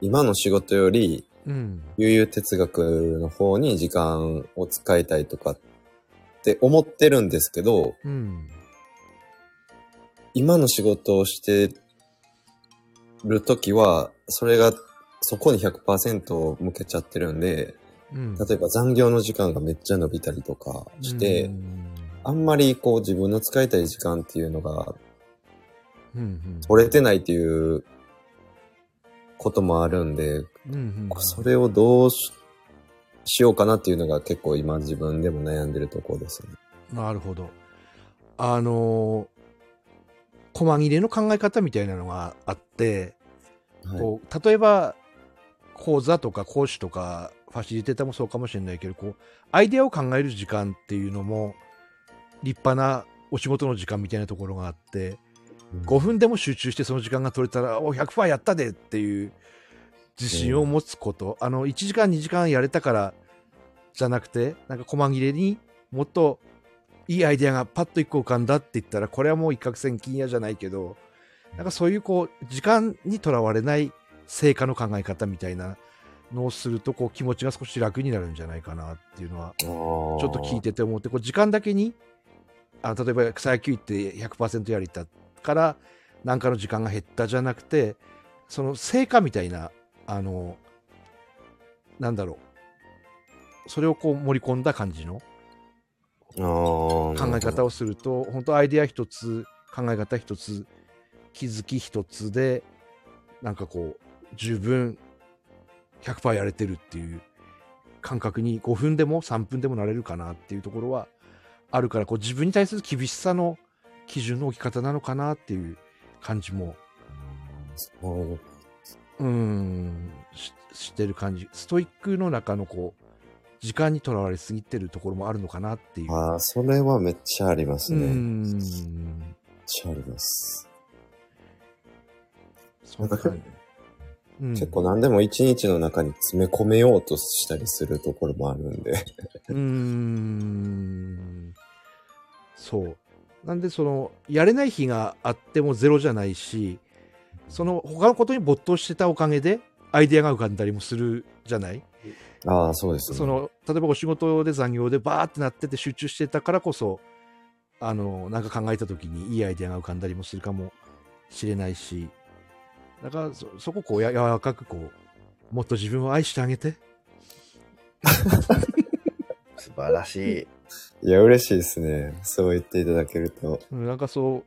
今の仕事より、悠々哲学の方に時間を使いたいとかって思ってるんですけど、うん、今の仕事をしてるときは、それがそこに ひゃくパーセント 向けちゃってるんで、例えば残業の時間がめっちゃ伸びたりとかして、うん、あんまりこう自分の使いたい時間っていうのが取れてないっていうこともあるんで、うん、それをどう し, しようかなっていうのが結構今自分でも悩んでるところですね。なるほど。あの細切れの考え方みたいなのがあって、はい、こう例えば講座とか講師とかファシリテーターもそうかもしれないけど、こうアイデアを考える時間っていうのも立派なお仕事の時間みたいなところがあって、うん、ごふんでも集中してその時間が取れたらお ひゃくパーセント やったでっていう自信を持つこと、うん、あのいちじかんにじかんやれたからじゃなくて、なんか細切れにもっといいアイデアがパッといっこ浮かんだって言ったら、これはもう一攫千金やじゃないけど、なんかそういうこう時間にとらわれない成果の考え方みたいなのするとこう気持ちが少し楽になるんじゃないかなっていうのはちょっと聞いてて思って、こう時間だけにあ例えば草野球行って ひゃくパーセント やりたから何かの時間が減ったじゃなくて、その成果みたいな、あのなんだろう、それをこう盛り込んだ感じの考え方をすると、本当アイデア一つ考え方一つ気づき一つでなんかこう十分 ひゃくパーセント やれてるっていう感覚にごふんでもさんぷんでもなれるかなっていうところはあるから、こう自分に対する厳しさの基準の置き方なのかなっていう感じもうーん し, してる感じ。ストイックの中のこう時間にとらわれすぎてるところもあるのかなっていう。ああ、それはめっちゃありますね。うーん、めっちゃあります。そうなんか、うん、結構何でも一日の中に詰め込めようとしたりするところもあるんでうーん、そうなんで、そのやれない日があってもゼロじゃないし、その他のことに没頭してたおかげでアイデアが浮かんだりもするじゃない。ああ、そうですね。その例えばお仕事で残業でバーってなってて集中してたからこそ、あのなんか考えた時にいいアイデアが浮かんだりもするかもしれないし、だから そ, そこをこうや柔らかくこうもっと自分を愛してあげて素晴らしい。いや嬉しいですね、そう言っていただけると。なんかそう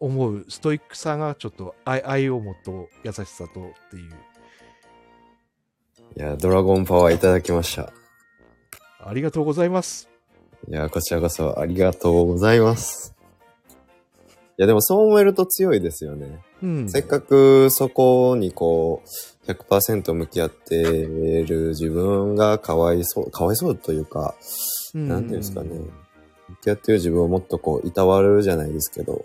思うストイックさがちょっと 愛, 愛をもっと優しさとっていう。いや、ドラゴンパワーいただきました。ありがとうございます。いや、こちらこそありがとうございます。いやでもそう思えると強いですよね、うん、せっかくそこにこう ひゃくパーセント 向き合っている自分がかわいそう、かわいそうというか、うん、なんていうんですかね、向き合っている自分をもっとこういたわるじゃないですけど、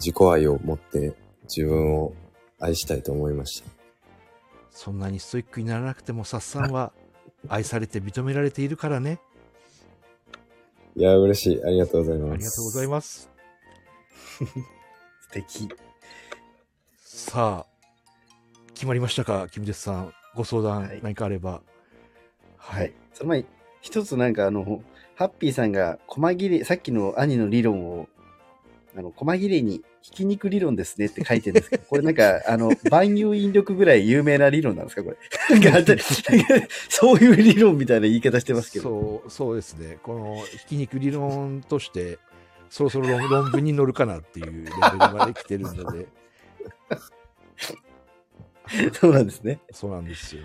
自己愛を持って自分を愛したいと思いました。そんなにストイックにならなくてもサッさんは愛されて認められているからね。いや嬉しい、ありがとうございます。ありがとうございます素敵。さあ決まりましたか、キムデスさん。ご相談、はい、何かあれば。はい、はい、その前一つ、なんかあのハッピーさんが細切れ、さっきの兄の理論をあの細切れにひき肉理論ですねって書いてるんですけど、これなんかあの万有引力ぐらい有名な理論なんですかこれそういう理論みたいな言い方してますけど。そう、そうですね、このひき肉理論としてそろそろ 論, 論文に載るかなっていうレベルまで来てるのでそうなんですね。そうなんですよ。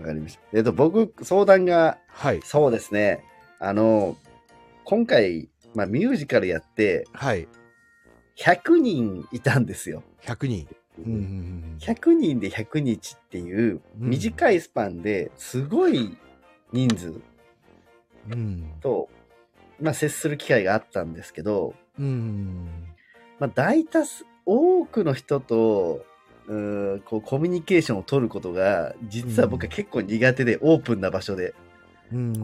わかりました。えっと僕相談が、はい、そうですね、あの今回、まあ、ミュージカルやって、はい、ひゃくにんいたんですよ。ひゃくにん、うん、ひゃくにんでひゃくにちっていう短いスパンですごい人数と、うん、まあ、接する機会があったんですけど、うん、まあ、大多数多くの人とうーこうコミュニケーションを取ることが実は僕は結構苦手で、オープンな場所で、うん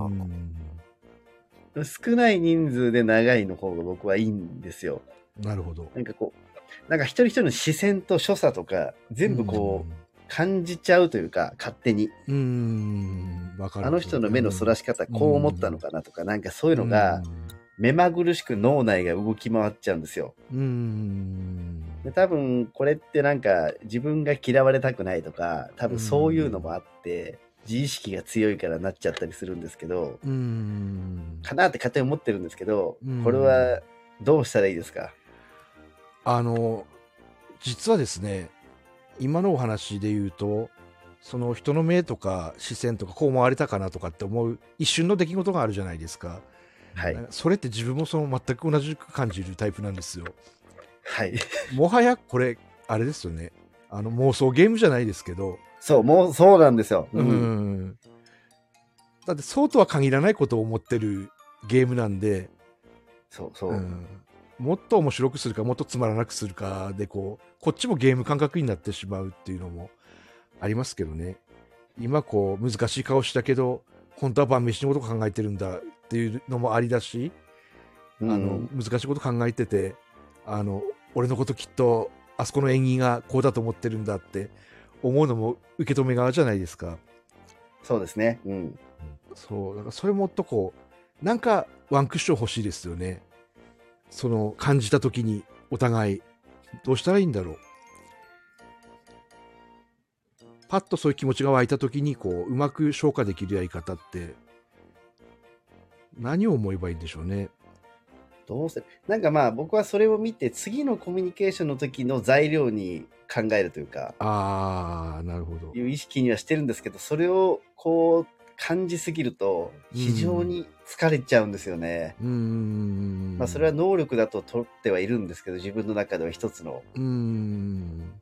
うん、少ない人数で長いの方が僕はいいんですよ。なるほど。なんかこう、なんか一人一人の視線と所作とか全部こう感じちゃうというか、勝手に。うーん、わかる。あの人の目のそらし方こう思ったのかなとか、なんかそういうのが目まぐるしく脳内が動き回っちゃうんですよ。うーん。で、多分これってなんか自分が嫌われたくないとか、多分そういうのもあって。自意識が強いからなっちゃったりするんですけど、うーんかなって勝手に思ってるんですけど、これはどうしたらいいですか？あの実はですね、今のお話で言うと、その人の目とか視線とかこう思われたかなとかって思う一瞬の出来事があるじゃないですか。はい。それって自分もその全く同じく感じるタイプなんですよ。はい。もはやこれあれですよね。あの妄想ゲームじゃないですけど。そう、もうそうなんですよ、うんうん、だってそうとは限らないことを思ってるゲームなんで、そうそう、うん、もっと面白くするかもっとつまらなくするかで、こうこっちもゲーム感覚になってしまうっていうのもありますけどね。今こう難しい顔したけど本当は晩飯のこと考えてるんだっていうのもありだし、うん、あの難しいこと考えてて、あの俺のこときっとあそこの演技がこうだと思ってるんだって思うのも受け止め側じゃないですか。そうですね、うん、そうだからそれもっとこうなんかワンクッション欲しいですよね。その感じた時にお互いどうしたらいいんだろう、パッとそういう気持ちが湧いた時にこううまく消化できるやり方って何を思えばいいんでしょうね。どうせなんかまあ僕はそれを見て次のコミュニケーションの時の材料に考えるというか、ああなるほどいう意識にはしてるんですけど、それをこう感じすぎると非常に疲れちゃうんですよね。うん、まあそれは能力だと取ってはいるんですけど自分の中では一つのうーん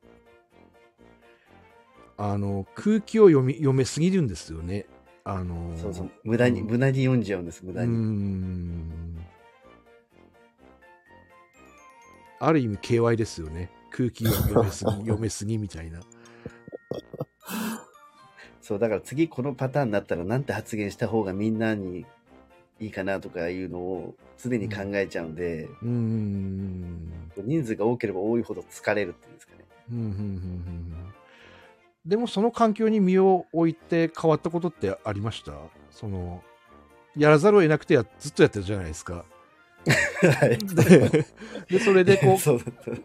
あの空気を読み読めすぎるんですよね。あのそうそう無駄に、うん、無駄に読んじゃうんです。無駄にうーんある意味 ケーワイ ですよね。空気を読めすぎ読めすぎみたいな。そうだから次このパターンになったらなんて発言した方がみんなにいいかなとかいうのを常に考えちゃうんで、うんうん、人数が多ければ多いほど疲れるっていうんですかね。うんうんうんうん。でもその環境に身を置いて変わったことってありました？そのやらざるを得なくてやずっとやってるじゃないですか。はい、で, でそれでこう そ, う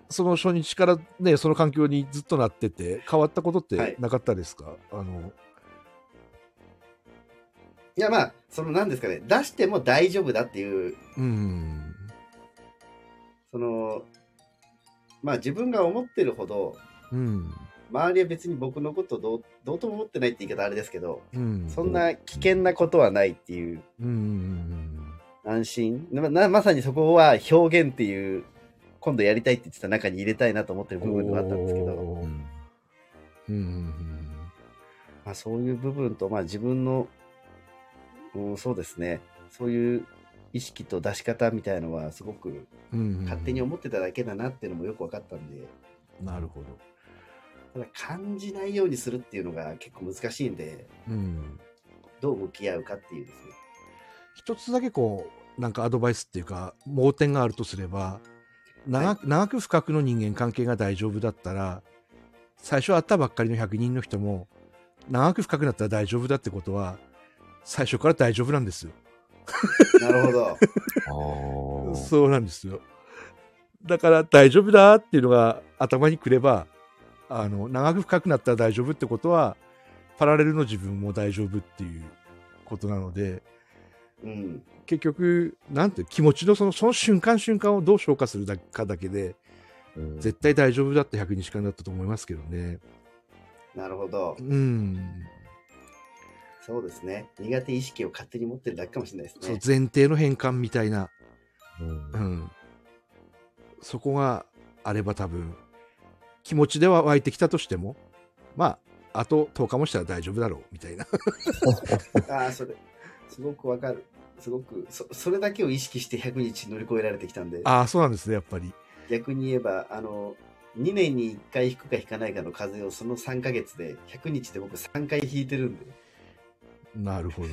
その初日からねその環境にずっとなってて変わったことってなかったですか？はい、あのいやまあその何ですかね、出しても大丈夫だっていう、うん、そのまあ自分が思ってるほど、うん、周りは別に僕のことど う, どうとも思ってないって言い方あれですけど、うん、そんな危険なことはないっていう。うんうんうん、安心 ま, まさにそこは表現っていう今度やりたいって言ってた中に入れたいなと思ってる部分でもあったんですけど、うんうんまあ、そういう部分と、まあ、自分の、うん、そうですね、そういう意識と出し方みたいのはすごく勝手に思ってただけだなっていうのもよく分かったんで、うんうん、なるほど。ただ感じないようにするっていうのが結構難しいんで、うん、どう向き合うかっていうですね、一つだけこうなんかアドバイスっていうか盲点があるとすれば、 長,、はい、長く深くの人間関係が大丈夫だったら最初会ったばっかりのひゃくにんの人も長く深くなったら大丈夫だってことは最初から大丈夫なんですよ。なるほど。そうなんですよ。だから大丈夫だっていうのが頭にくれば、あの長く深くなったら大丈夫ってことはパラレルの自分も大丈夫っていうことなので、うん、結局なんて気持ちのその、その瞬間瞬間をどう消化するかだけで、うん、絶対大丈夫だってひゃくにちかんだったと思いますけどね。なるほど、うん、そうですね、苦手意識を勝手に持ってるだけかもしれないですね。そう前提の変換みたいな、うんうん、そこがあれば多分気持ちでは湧いてきたとしてもまああととおかもしたら大丈夫だろうみたいな。ああそれすごくわかる。すごく そ, それだけを意識してひゃくにち乗り越えられてきたんで。ああそうなんですね。やっぱり逆に言えばあのにねんにいっかい引くか引かないかの風邪をそのさんかげつでひゃくにちで僕さんかい引いてるんで。なるほど。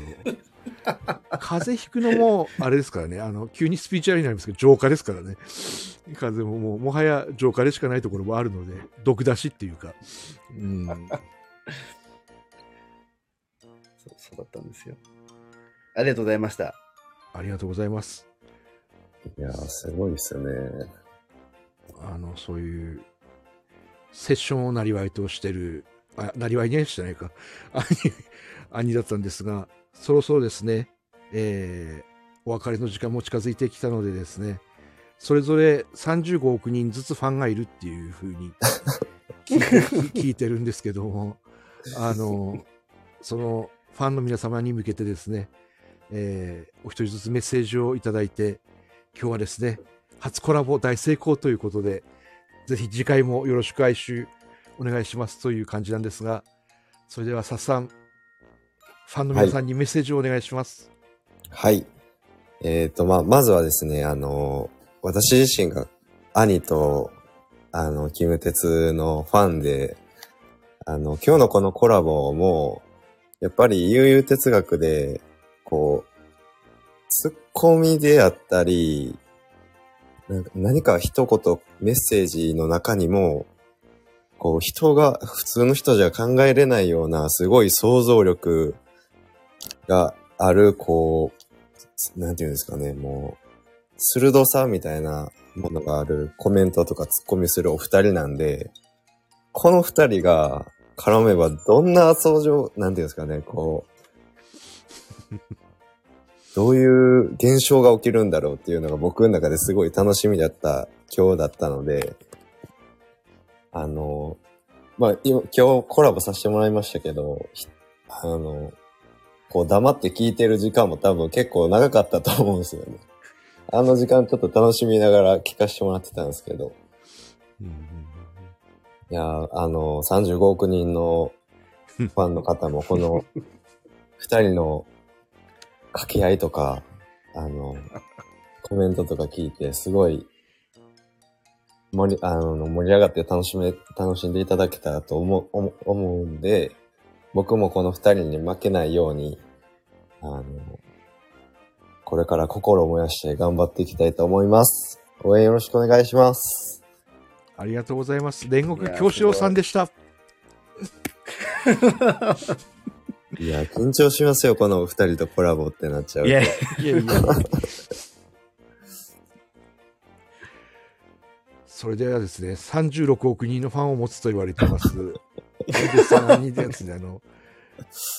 風邪引くのもあれですからね、あの急にスピーチュアルになりますけど浄化ですからね。風邪も も, もはや浄化でしかないところもあるので毒出しっていうか、うん。そうそうだったんですよ。ありがとうございました。ありがとうございます。いやー、すごいですよね。あの、そういう、セッションをなりわいとしてる、あ、なりわいね、じゃないか。兄だったんですが、そろそろですね、えー、お別れの時間も近づいてきたのでですね、それぞれさんじゅうごおくにんずつファンがいるっていうふうに聞いて、聞いてるんですけども、あの、そのファンの皆様に向けてですね、えー、お一人ずつメッセージをいただいて、今日はですね初コラボ大成功ということで、ぜひ次回もよろしく哀愁お願いしますという感じなんですが、それではさっさんファンの皆さんにメッセージをお願いします。はい、はい、えーとまあ、まずはですね、あの私自身が兄とあのキムテツのファンで、あの今日のこのコラボもやっぱり悠々哲学でこう、ツッコミであったり、なんか何か一言メッセージの中にもこう人が普通の人じゃ考えれないようなすごい想像力があるこうなんていうんですかねもう鋭さみたいなものがあるコメントとかツッコミするお二人なんでこの二人が絡めばどんな相乗なんていうんですかねこうどういう現象が起きるんだろうっていうのが僕の中ですごい楽しみだった今日だったのであのまあ今日コラボさせてもらいましたけどあのこう黙って聞いてる時間も多分結構長かったと思うんですよね。あの時間ちょっと楽しみながら聞かせてもらってたんですけど、うんうん、いやあのさんじゅうごおくにんのファンの方もこのふたりの掛け合いとかあのコメントとか聞いてすごい盛りあの盛り上がって楽しめ楽しんでいただけたらと思う思うんで、僕もこのふたりに負けないようにあの。これから心を燃やして頑張っていきたいと思います。応援よろしくお願いします。ありがとうございます。煉獄京志郎さんでした。いや緊張しますよこの二人とコラボってなっちゃう。いやいやいや。それではですね、さんじゅうろくおくにんのファンを持つと言われてます。さんにんでやつであの。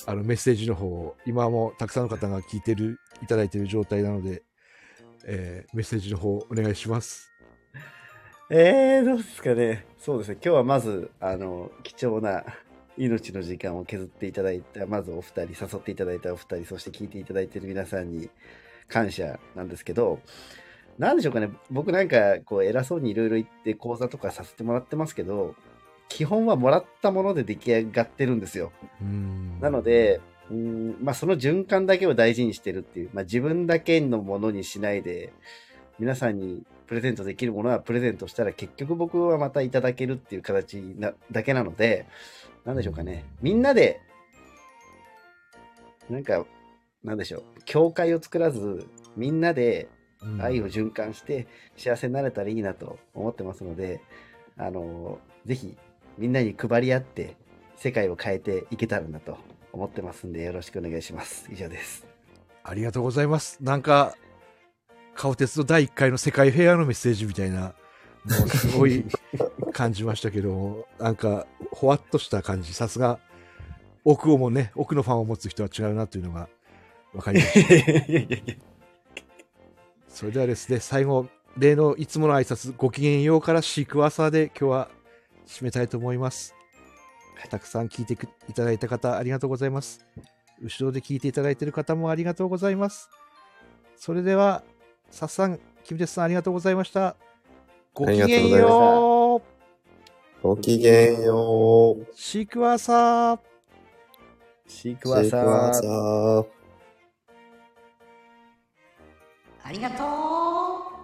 あのメッセージの方を今もたくさんの方が聞いてるいただいている状態なので、えー、メッセージの方お願いします。えーどうですかね。そうですね、今日はまずあの貴重な命の時間を削っていただいたまずお二人誘っていただいたお二人そして聞いていただいている皆さんに感謝なんですけど、なんでしょうかね、僕なんかこう偉そうにいろいろ言って講座とかさせてもらってますけど基本はもらったもので出来上がってるんですよ。うんなのでうーん、まあ、その循環だけを大事にしてるっていう、まあ、自分だけのものにしないで皆さんにプレゼントできるものはプレゼントしたら結局僕はまたいただけるっていう形なだけなので、なんでしょうかね、みんなでなんかなんでしょう教会を作らずみんなで愛を循環して幸せになれたらいいなと思ってますので、あのぜひみんなに配り合って世界を変えていけたらなと思ってますんでよろしくお願いします。以上です。ありがとうございます。なんか顔鉄のだいいっかいの世界フェアのメッセージみたいなもうすごい感じましたけどなんかほわっとした感じ、さすが奥をもね奥のファンを持つ人は違うなというのが分かりましたそれではですね、最後例のいつもの挨拶ごきげんようからシークワーサーで今日は締めたいと思います。たくさん聞いていただいた方ありがとうございます。後ろで聞いていただいている方もありがとうございます。それではさっさん、キムテスさんありがとうございました。ごきげんよう。ごきげんよう。シークワーサー。シークワーサー。ありがとう。